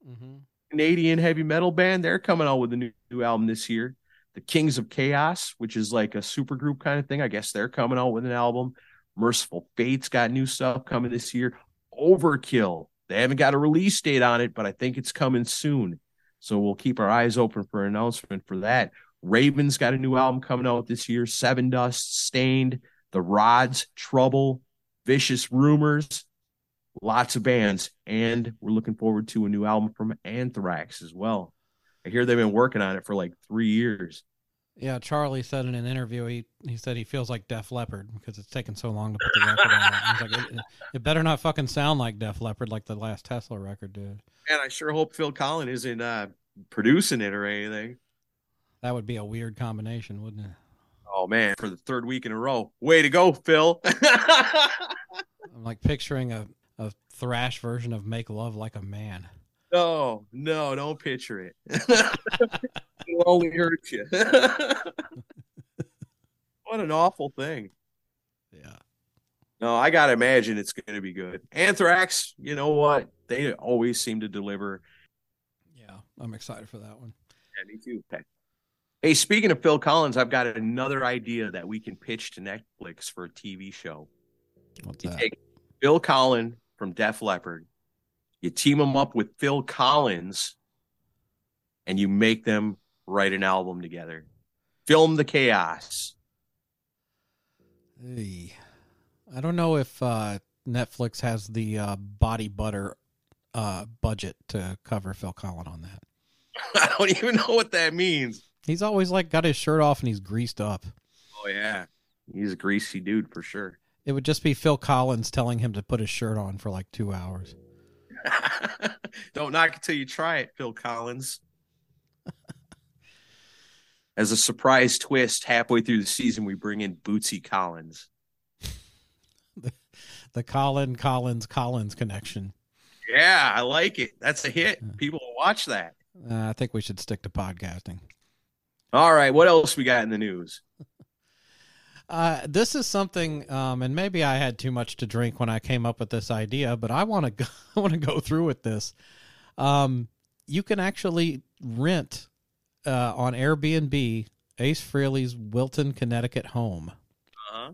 Mm-hmm. Canadian heavy metal band. They're coming out with a new, new album this year. The Kings of Chaos, which is like a supergroup kind of thing. I guess they're coming out with an album. Merciful Fate's got new stuff coming this year. Overkill. They haven't got a release date on it, but I think it's coming soon. So we'll keep our eyes open for an announcement for that. Raven's got a new album coming out this year. Seven Dust, Stained, The Rods, Trouble, Vicious Rumors, lots of bands. And we're looking forward to a new album from Anthrax as well. I hear they've been working on it for like three years. Yeah, Charlie said in an interview, he, he said he feels like Def Leppard because it's taken so long to put the record on. He's like, it, it better not fucking sound like Def Leppard like the last Tesla record did. And I sure hope Phil Collins isn't uh, producing it or anything. That would be a weird combination, wouldn't it? Oh, man, for the third week in a row. Way to go, Phil. I'm like picturing a, a thrash version of Make Love Like a Man. No, no, don't picture it. It'll only hurt you. What an awful thing. Yeah. No, I got to imagine it's going to be good. Anthrax, you know what? They always seem to deliver. Yeah, I'm excited for that one. Yeah, me too. Okay. Hey, speaking of Phil Collins, I've got another idea that we can pitch to Netflix for a T V show. What's you that? Take Phil Collins from Def Leppard, you team him up with Phil Collins, and you make them write an album together. Film the Chaos. Hey, I don't know if uh, Netflix has the uh, body butter uh, budget to cover Phil Collin on that. I don't even know what that means. He's always like got his shirt off and he's greased up. Oh, yeah. He's a greasy dude for sure. It would just be Phil Collins telling him to put his shirt on for like two hours. Don't knock it till you try it, Phil Collins. As a surprise twist, halfway through the season, we bring in Bootsy Collins. the, the Colin Collins Collins connection. Yeah, I like it. That's a hit. People will watch that. Uh, I think we should stick to podcasting. All right. What else we got in the news? Uh, this is something, um, and maybe I had too much to drink when I came up with this idea, but I want to go, I want to go through with this. Um, you can actually rent uh, on Airbnb Ace Frehley's Wilton, Connecticut home. Uh-huh.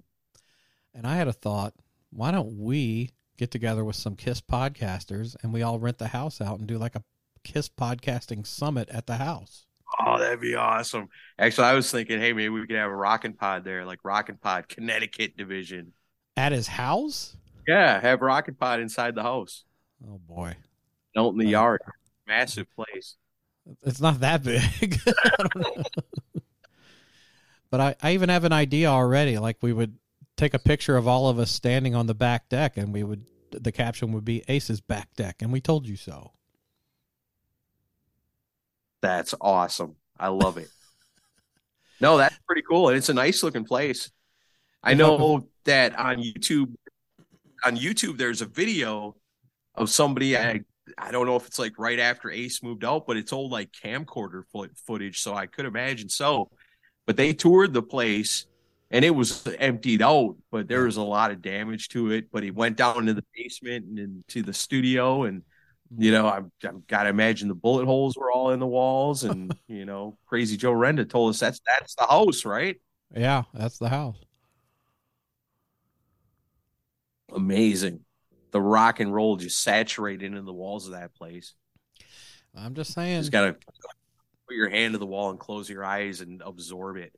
And I had a thought, why don't we get together with some KISS podcasters and we all rent the house out and do like a KISS podcasting summit at the house? Oh, that'd be awesome. Actually, I was thinking, hey, maybe we could have a Rockin' Pod there, like Rockin' Pod Connecticut division. At his house? Yeah, have Rockin' Pod inside the house. Oh, boy. Out in the uh, yard. Massive place. It's not that big. I don't know. But I, I even have an idea already. Like, we would take a picture of all of us standing on the back deck, and we would, the caption would be Ace's back deck, and we told you so. That's awesome. I love it. No, that's pretty cool. And it's a nice looking place. I know that on YouTube, on YouTube, there's a video of somebody. I, I don't know if it's like right after Ace moved out, but it's old like camcorder footage. So I could imagine so, but they toured the place and it was emptied out, but there was a lot of damage to it, but he went down into the basement and into the studio and, you know, I've, I've got to imagine the bullet holes were all in the walls, and you know, Crazy Joe Renda told us that's that's the house, right? Yeah, that's the house. Amazing, the rock and roll just saturated into the walls of that place. I'm just saying, you just gotta put your hand to the wall and close your eyes and absorb it.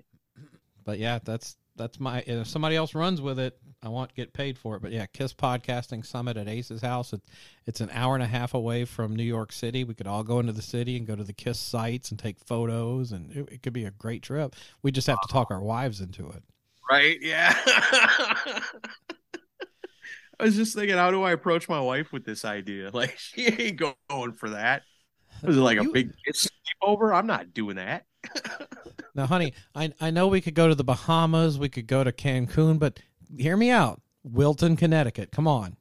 But yeah, that's that's my. If somebody else runs with it, I want to get paid for it. But yeah, KISS Podcasting Summit at Ace's house. It, it's an hour and a half away from New York City. We could all go into the city and go to the KISS sites and take photos, and it, it could be a great trip. We just have to talk our wives into it. Right? Yeah. I was just thinking, how do I approach my wife with this idea? Like, she ain't going for that. Was it like you, a big KISS sleepover? I'm not doing that. Now, honey, I I know we could go to the Bahamas. We could go to Cancun, but hear me out. Wilton, Connecticut. Come on.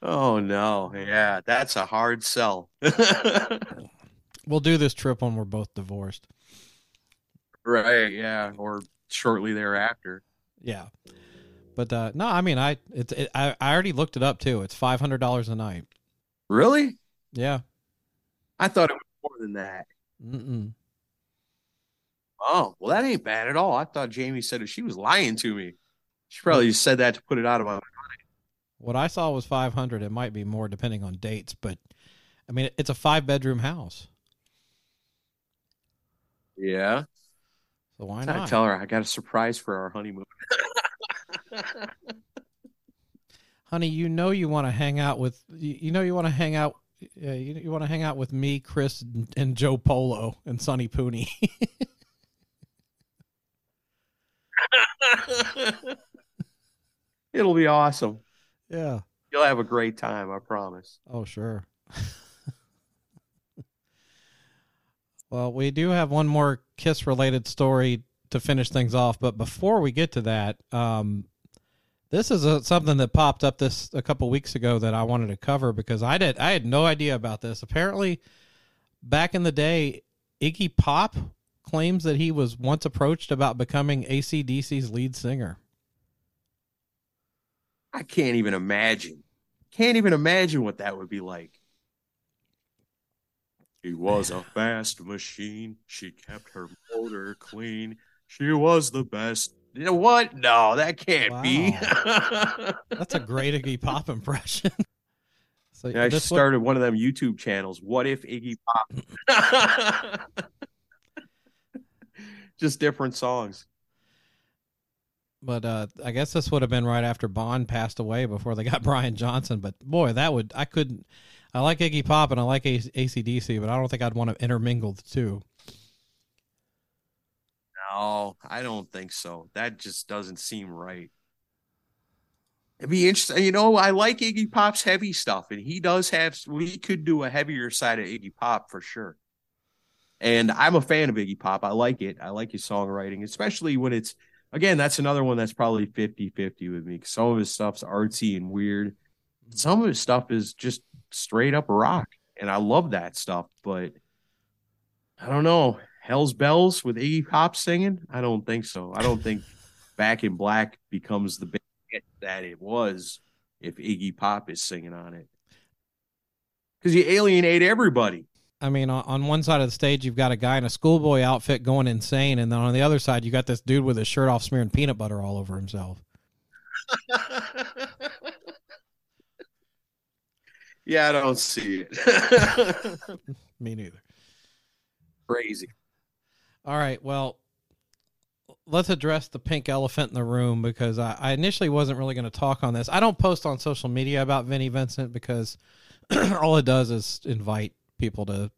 Oh, no. Yeah, that's a hard sell. We'll do this trip when we're both divorced. Right, yeah, or shortly thereafter. Yeah. But, uh, no, I mean, I it's it, I, I already looked it up, too. It's five hundred dollars a night. Really? Yeah. I thought it was more than that. Mm-mm. Oh, well, that ain't bad at all. I thought Jamie said she was lying to me. She probably just said that to put it out of my mind. What I saw was five hundred. It might be more depending on dates, but, I mean, it's a five-bedroom house. Yeah. So why not? I tell her I got a surprise for our honeymoon. Honey, you know you want to hang out with you, you know you want to hang out uh, you you want to hang out with me, Chris, and, and Joe Polo and Sonny Pooney. It'll be awesome. Yeah, you'll have a great time. I promise. Oh, sure. Well, we do have one more KISS related story to finish things off, but before we get to that, um, this is a, something that popped up this a couple weeks ago that I wanted to cover because I did I had no idea about this. Apparently, back in the day, Iggy Pop claims that he was once approached about becoming A C D C's lead singer. I can't even imagine. Can't even imagine what that would be like. She was a fast machine. She kept her motor clean. She was the best. You know what? No, that can't wow. be. That's a great Iggy Pop impression. So yeah, I started one... one of them YouTube channels. What if Iggy Pop? just different songs. But uh, I guess this would have been right after Bond passed away before they got Brian Johnson. But boy, that would, I couldn't, I like Iggy Pop and I like A C D C, but I don't think I'd want to intermingle the two. No, I don't think so. That just doesn't seem right. It'd be interesting. You know, I like Iggy Pop's heavy stuff, and he does have, we could do a heavier side of Iggy Pop for sure. And I'm a fan of Iggy Pop. I like it. I like his songwriting, especially when it's, again, that's another one that's probably fifty-fifty with me. Some of his stuff's artsy and weird. Some of his stuff is just straight up rock, and I love that stuff. But I don't know. Hell's Bells with Iggy Pop singing? I don't think so. I don't think Back in Black becomes the big hit that it was if Iggy Pop is singing on it. Because you alienate everybody. I mean, on one side of the stage, you've got a guy in a schoolboy outfit going insane. And then on the other side, you got this dude with his shirt off smearing peanut butter all over himself. Yeah, I don't see it. Me neither. Crazy. All right. Well, let's address the pink elephant in the room, because I, I initially wasn't really going to talk on this. I don't post on social media about Vinnie Vincent because all it does is invite people to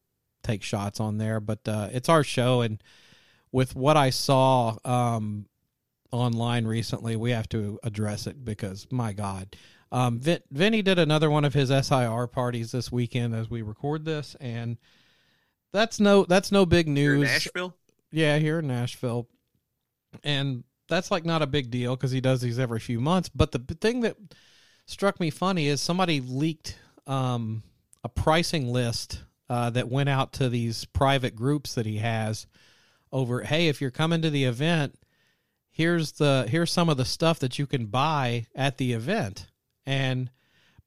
take shots on there, but uh it's our show, and with what I saw um online recently, we have to address it because my god, um Vin- Vinny did another one of his S I R parties this weekend as we record this, and that's no that's no big news. Here in Nashville? Yeah, here in Nashville, and that's like not a big deal because he does these every few months. But the thing that struck me funny is somebody leaked um a pricing list Uh, that went out to these private groups that he has over, hey, if you're coming to the event, here's the here's some of the stuff that you can buy at the event. And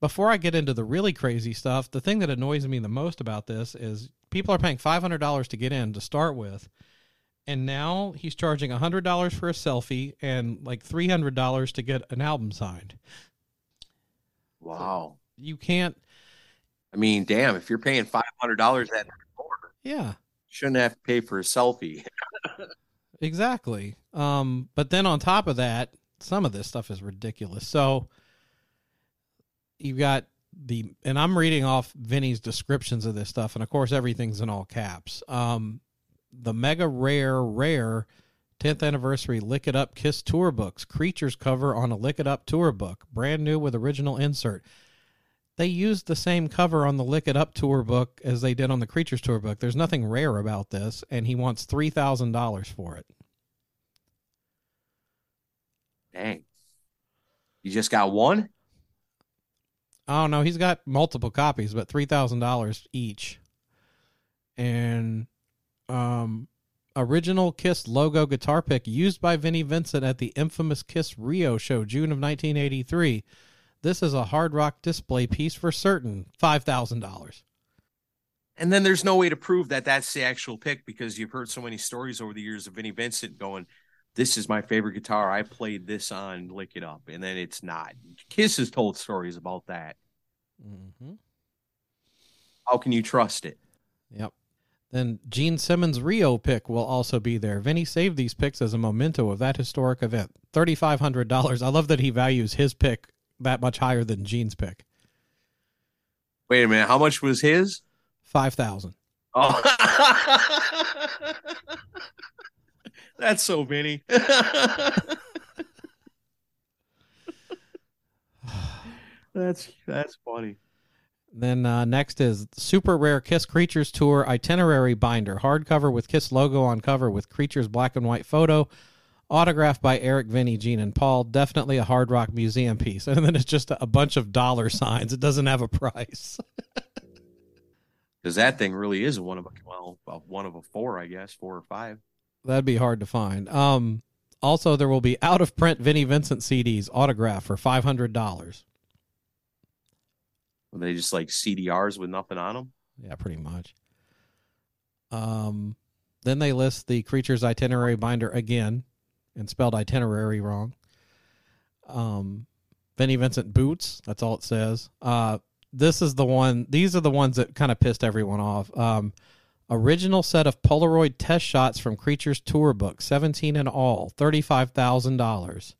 before I get into the really crazy stuff, the thing that annoys me the most about this is people are paying five hundred dollars to get in to start with, and now he's charging one hundred dollars for a selfie and like three hundred dollars to get an album signed. Wow. So you can't, I mean, damn, if you're paying five hundred dollars at the door, yeah, you shouldn't have to pay for a selfie. Exactly. Um, but then on top of that, some of this stuff is ridiculous. So you've got the, and I'm reading off Vinny's descriptions of this stuff, and of course everything's in all caps. Um, the mega rare, rare tenth anniversary Lick It Up Kiss tour books, Creatures cover on a Lick It Up tour book, brand new with original insert. They used the same cover on the Lick It Up tour book as they did on the Creatures tour book. There's nothing rare about this, and he wants three thousand dollars for it. Dang. You just got one? I don't know. He's got multiple copies, but three thousand dollars each. And um, original Kiss logo guitar pick used by Vinnie Vincent at the infamous Kiss Rio show, June of nineteen eighty-three. This is a hard rock display piece for certain, five thousand dollars. And then there's no way to prove that that's the actual pick, because you've heard so many stories over the years of Vinnie Vincent going, this is my favorite guitar, I played this on Lick It Up, and then it's not. Kiss has told stories about that. Mm-hmm. How can you trust it? Yep. Then Gene Simmons' Rio pick will also be there. Vinny saved these picks as a memento of that historic event. three thousand five hundred dollars. I love that he values his pick that much higher than Gene's pick. Wait a minute. How much was his? five thousand. Oh, that's so many. that's, that's funny. Then uh, next is super rare Kiss Creatures tour itinerary binder, hardcover with Kiss logo on cover with Creatures black and white photo, autographed by Eric, Vinnie, Gene, and Paul. Definitely a hard rock museum piece. And then it's just a bunch of dollar signs. It doesn't have a price. Because that thing really is one of a well, one of a four, I guess, four or five. That'd be hard to find. Um, also, there will be out of print Vinnie Vincent C Ds autographed for five hundred dollars. Were they just like C D Rs with nothing on them? Yeah, pretty much. Um, then they list the Creatures itinerary binder again. And spelled itinerary wrong. Um, Vinnie Vincent boots. That's all it says. Uh, this is the one. These are the ones that kind of pissed everyone off. Um, Original set of Polaroid test shots from Creature's tour book, seventeen in all, thirty-five thousand dollars.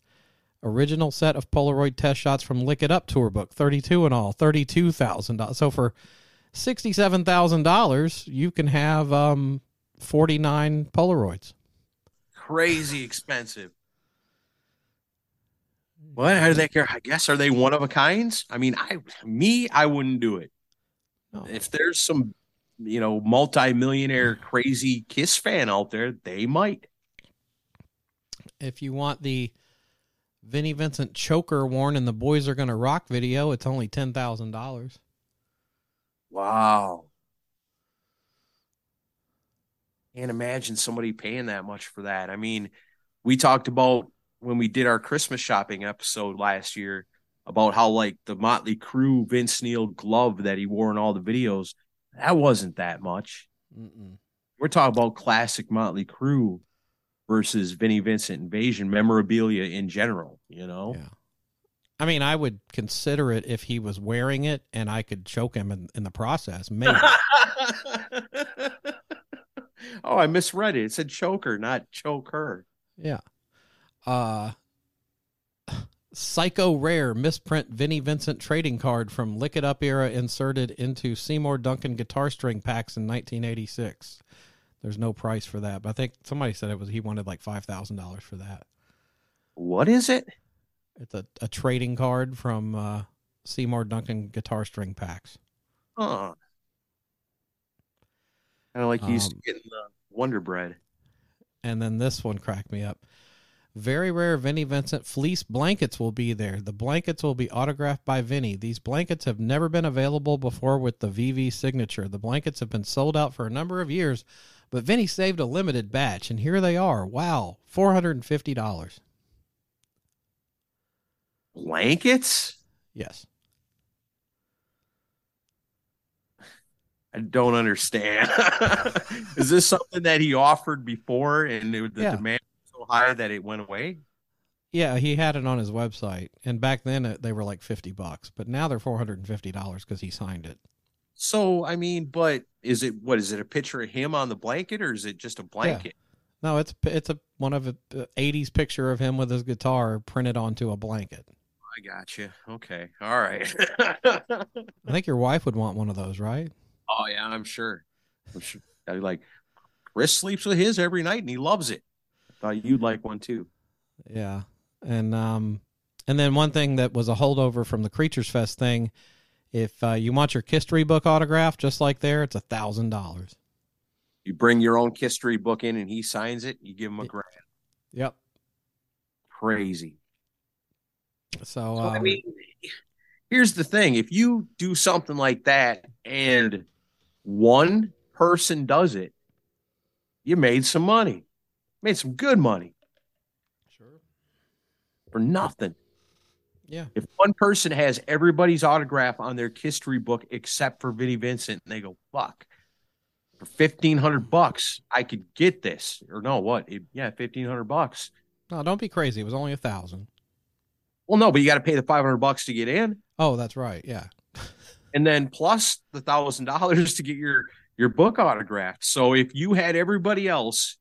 Original set of Polaroid test shots from Lick It Up tour book, thirty-two in all, thirty-two thousand dollars. So for sixty-seven thousand dollars, you can have um, forty-nine Polaroids. Crazy expensive. What? How do they care? I guess, are they one of a kinds? I mean, I, me, I wouldn't do it. No. If there's some, you know, multi-millionaire crazy Kiss fan out there, they might. If you want the Vinnie Vincent choker worn in the Boys Are Gonna Rock video, it's only ten thousand dollars. Wow. Can't imagine somebody paying that much for that. I mean, we talked about when we did our Christmas shopping episode last year about how, like, the Motley Crue Vince Neil glove that he wore in all the videos, that wasn't that much. Mm-mm. We're talking about classic Motley Crue versus Vinnie Vincent Invasion memorabilia in general, you know? Yeah. I mean, I would consider it if he was wearing it and I could choke him in, in the process. Maybe. Oh, I misread it. It said choker, not choke her. Yeah. Uh, Psycho Rare misprint Vinnie Vincent trading card from Lick It Up era inserted into Seymour Duncan guitar string packs in nineteen eighty-six. There's no price for that, but I think somebody said it was he wanted like five thousand dollars for that. What is it? It's a, a trading card from uh, Seymour Duncan guitar string packs. Huh. Kind of like you um, used to get in the Wonder Bread. And then this one cracked me up. Very rare Vinnie Vincent fleece blankets will be there. The blankets will be autographed by Vinnie. These blankets have never been available before with the V V signature. The blankets have been sold out for a number of years, but Vinnie saved a limited batch, and here they are. Wow, four hundred fifty dollars. Blankets? Yes. I don't understand. Is this something that he offered before and it, the yeah. demand was so high that it went away? Yeah, he had it on his website. And back then they were like fifty bucks, but now they're four hundred fifty dollars because he signed it. So, I mean, but is it, what is it, a picture of him on the blanket or is it just a blanket? Yeah. No, it's it's a one of the eighties picture of him with his guitar printed onto a blanket. I got you. Okay. All right. I think your wife would want one of those, right? Oh, yeah, I'm sure. I'm sure. I'd be like, Chris sleeps with his every night, and he loves it. I thought you'd like one, too. Yeah. And um, and then one thing that was a holdover from the Creatures Fest thing, if uh, you want your history book autograph, just like there, it's one thousand dollars. You bring your own history book in, and he signs it, you give him a grand. Yep. Crazy. So, so um, I mean, here's the thing. If you do something like that and one person does it, you made some money, made some good money. Sure. For nothing. Yeah. If one person has everybody's autograph on their history book except for Vinnie Vincent, and they go, fuck, for fifteen hundred bucks, I could get this. Or no, what? It, yeah, fifteen hundred bucks. No, don't be crazy. It was only a thousand. Well, no, but you got to pay the five hundred bucks to get in. Oh, that's right. Yeah. And then plus the one thousand dollars to get your, your book autographed. So if you had everybody else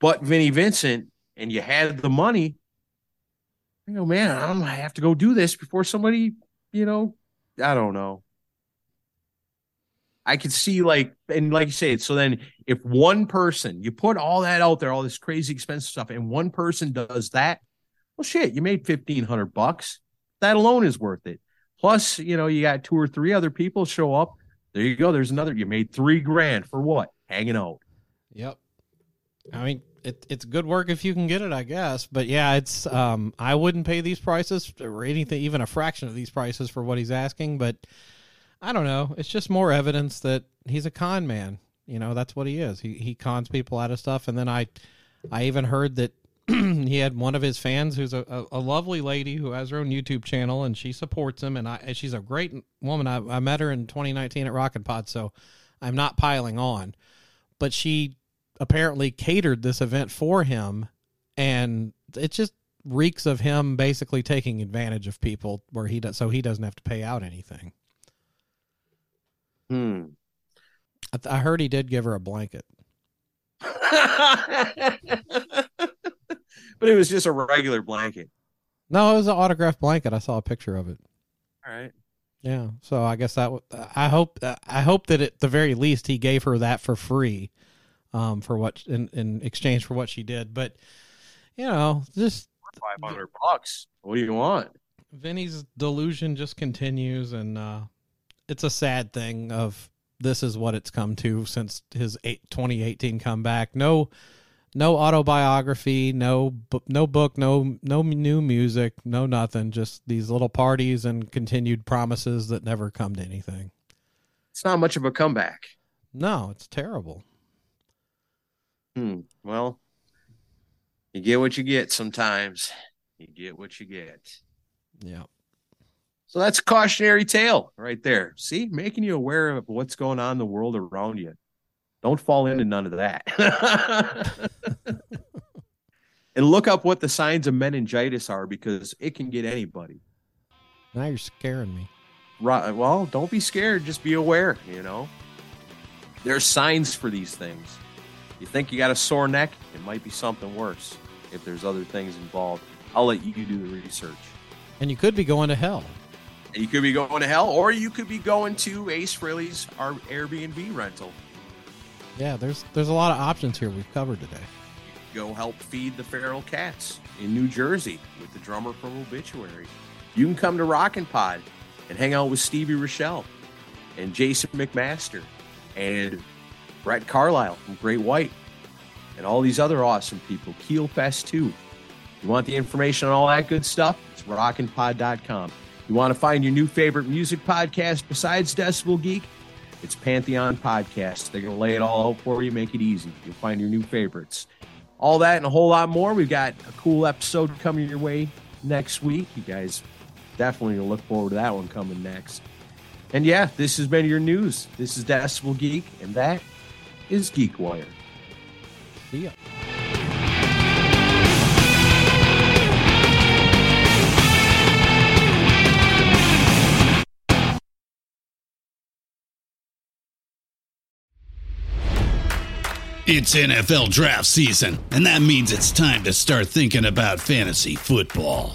but Vinnie Vincent and you had the money, you know, man, I'm going to have to go do this before somebody, you know, I don't know. I could see, like, and like you say, so then if one person, you put all that out there, all this crazy expensive stuff, and one person does that, well, shit, you made fifteen hundred bucks. That alone is worth it. Plus, you know, you got two or three other people show up. There you go. There's another. You made three grand for what? Hanging out. Yep. I mean, it, it's good work if you can get it, I guess. But yeah, it's. Um, I wouldn't pay these prices or anything, even a fraction of these prices for what he's asking. But I don't know. It's just more evidence that he's a con man. You know, that's what he is. He he cons people out of stuff. And then I, I even heard that he had one of his fans who's a, a, a lovely lady who has her own YouTube channel, and she supports him, and I, she's a great woman. I, I met her in twenty nineteen at Rockin' Pod, so I'm not piling on. But she apparently catered this event for him, and it just reeks of him basically taking advantage of people where he does, so he doesn't have to pay out anything. Hmm. I, th- I heard he did give her a blanket. But it was just a regular blanket. No, it was an autographed blanket. I saw a picture of it. All right. Yeah. So I guess that w- I hope I hope that at the very least he gave her that for free, um, for what in, in exchange for what she did. But you know, just five hundred bucks. What do you want? Vinny's delusion just continues, and uh, it's a sad thing. Of this is what it's come to since his twenty eighteen comeback. No, no autobiography, no, no book, no, no new music, no nothing. Just these little parties and continued promises that never come to anything. It's not much of a comeback. No, it's terrible. Hmm. Well, you get what you get. Sometimes you get what you get. Yeah. So that's a cautionary tale right there. See, making you aware of what's going on in the world around you. Don't fall into none of that. And look up what the signs of meningitis are, because it can get anybody. Now you're scaring me. Right. Well, don't be scared. Just be aware, you know. There's signs for these things. You think you got a sore neck? It might be something worse if there's other things involved. I'll let you do the research. And you could be going to hell. You could be going to hell, or you could be going to Ace Frehley's Airbnb rental. Yeah, there's there's a lot of options here we've covered today. You go help feed the feral cats in New Jersey with the drummer from Obituary. You can come to Rockin' Pod and hang out with Stevie Rochelle and Jason McMaster and Brett Carlisle from Great White and all these other awesome people. Keel Fest too. You want the information on all that good stuff? It's rockin pod dot com. You want to find your new favorite music podcast besides Decibel Geek? It's Pantheon Podcast. They're going to lay it all out for you, make it easy. You'll find your new favorites. All that and a whole lot more. We've got a cool episode coming your way next week. You guys definitely look forward to that one coming next. And yeah, this has been your news. This is Decibel Geek, and that is GeekWire. See ya. It's N F L draft season, and that means it's time to start thinking about fantasy football.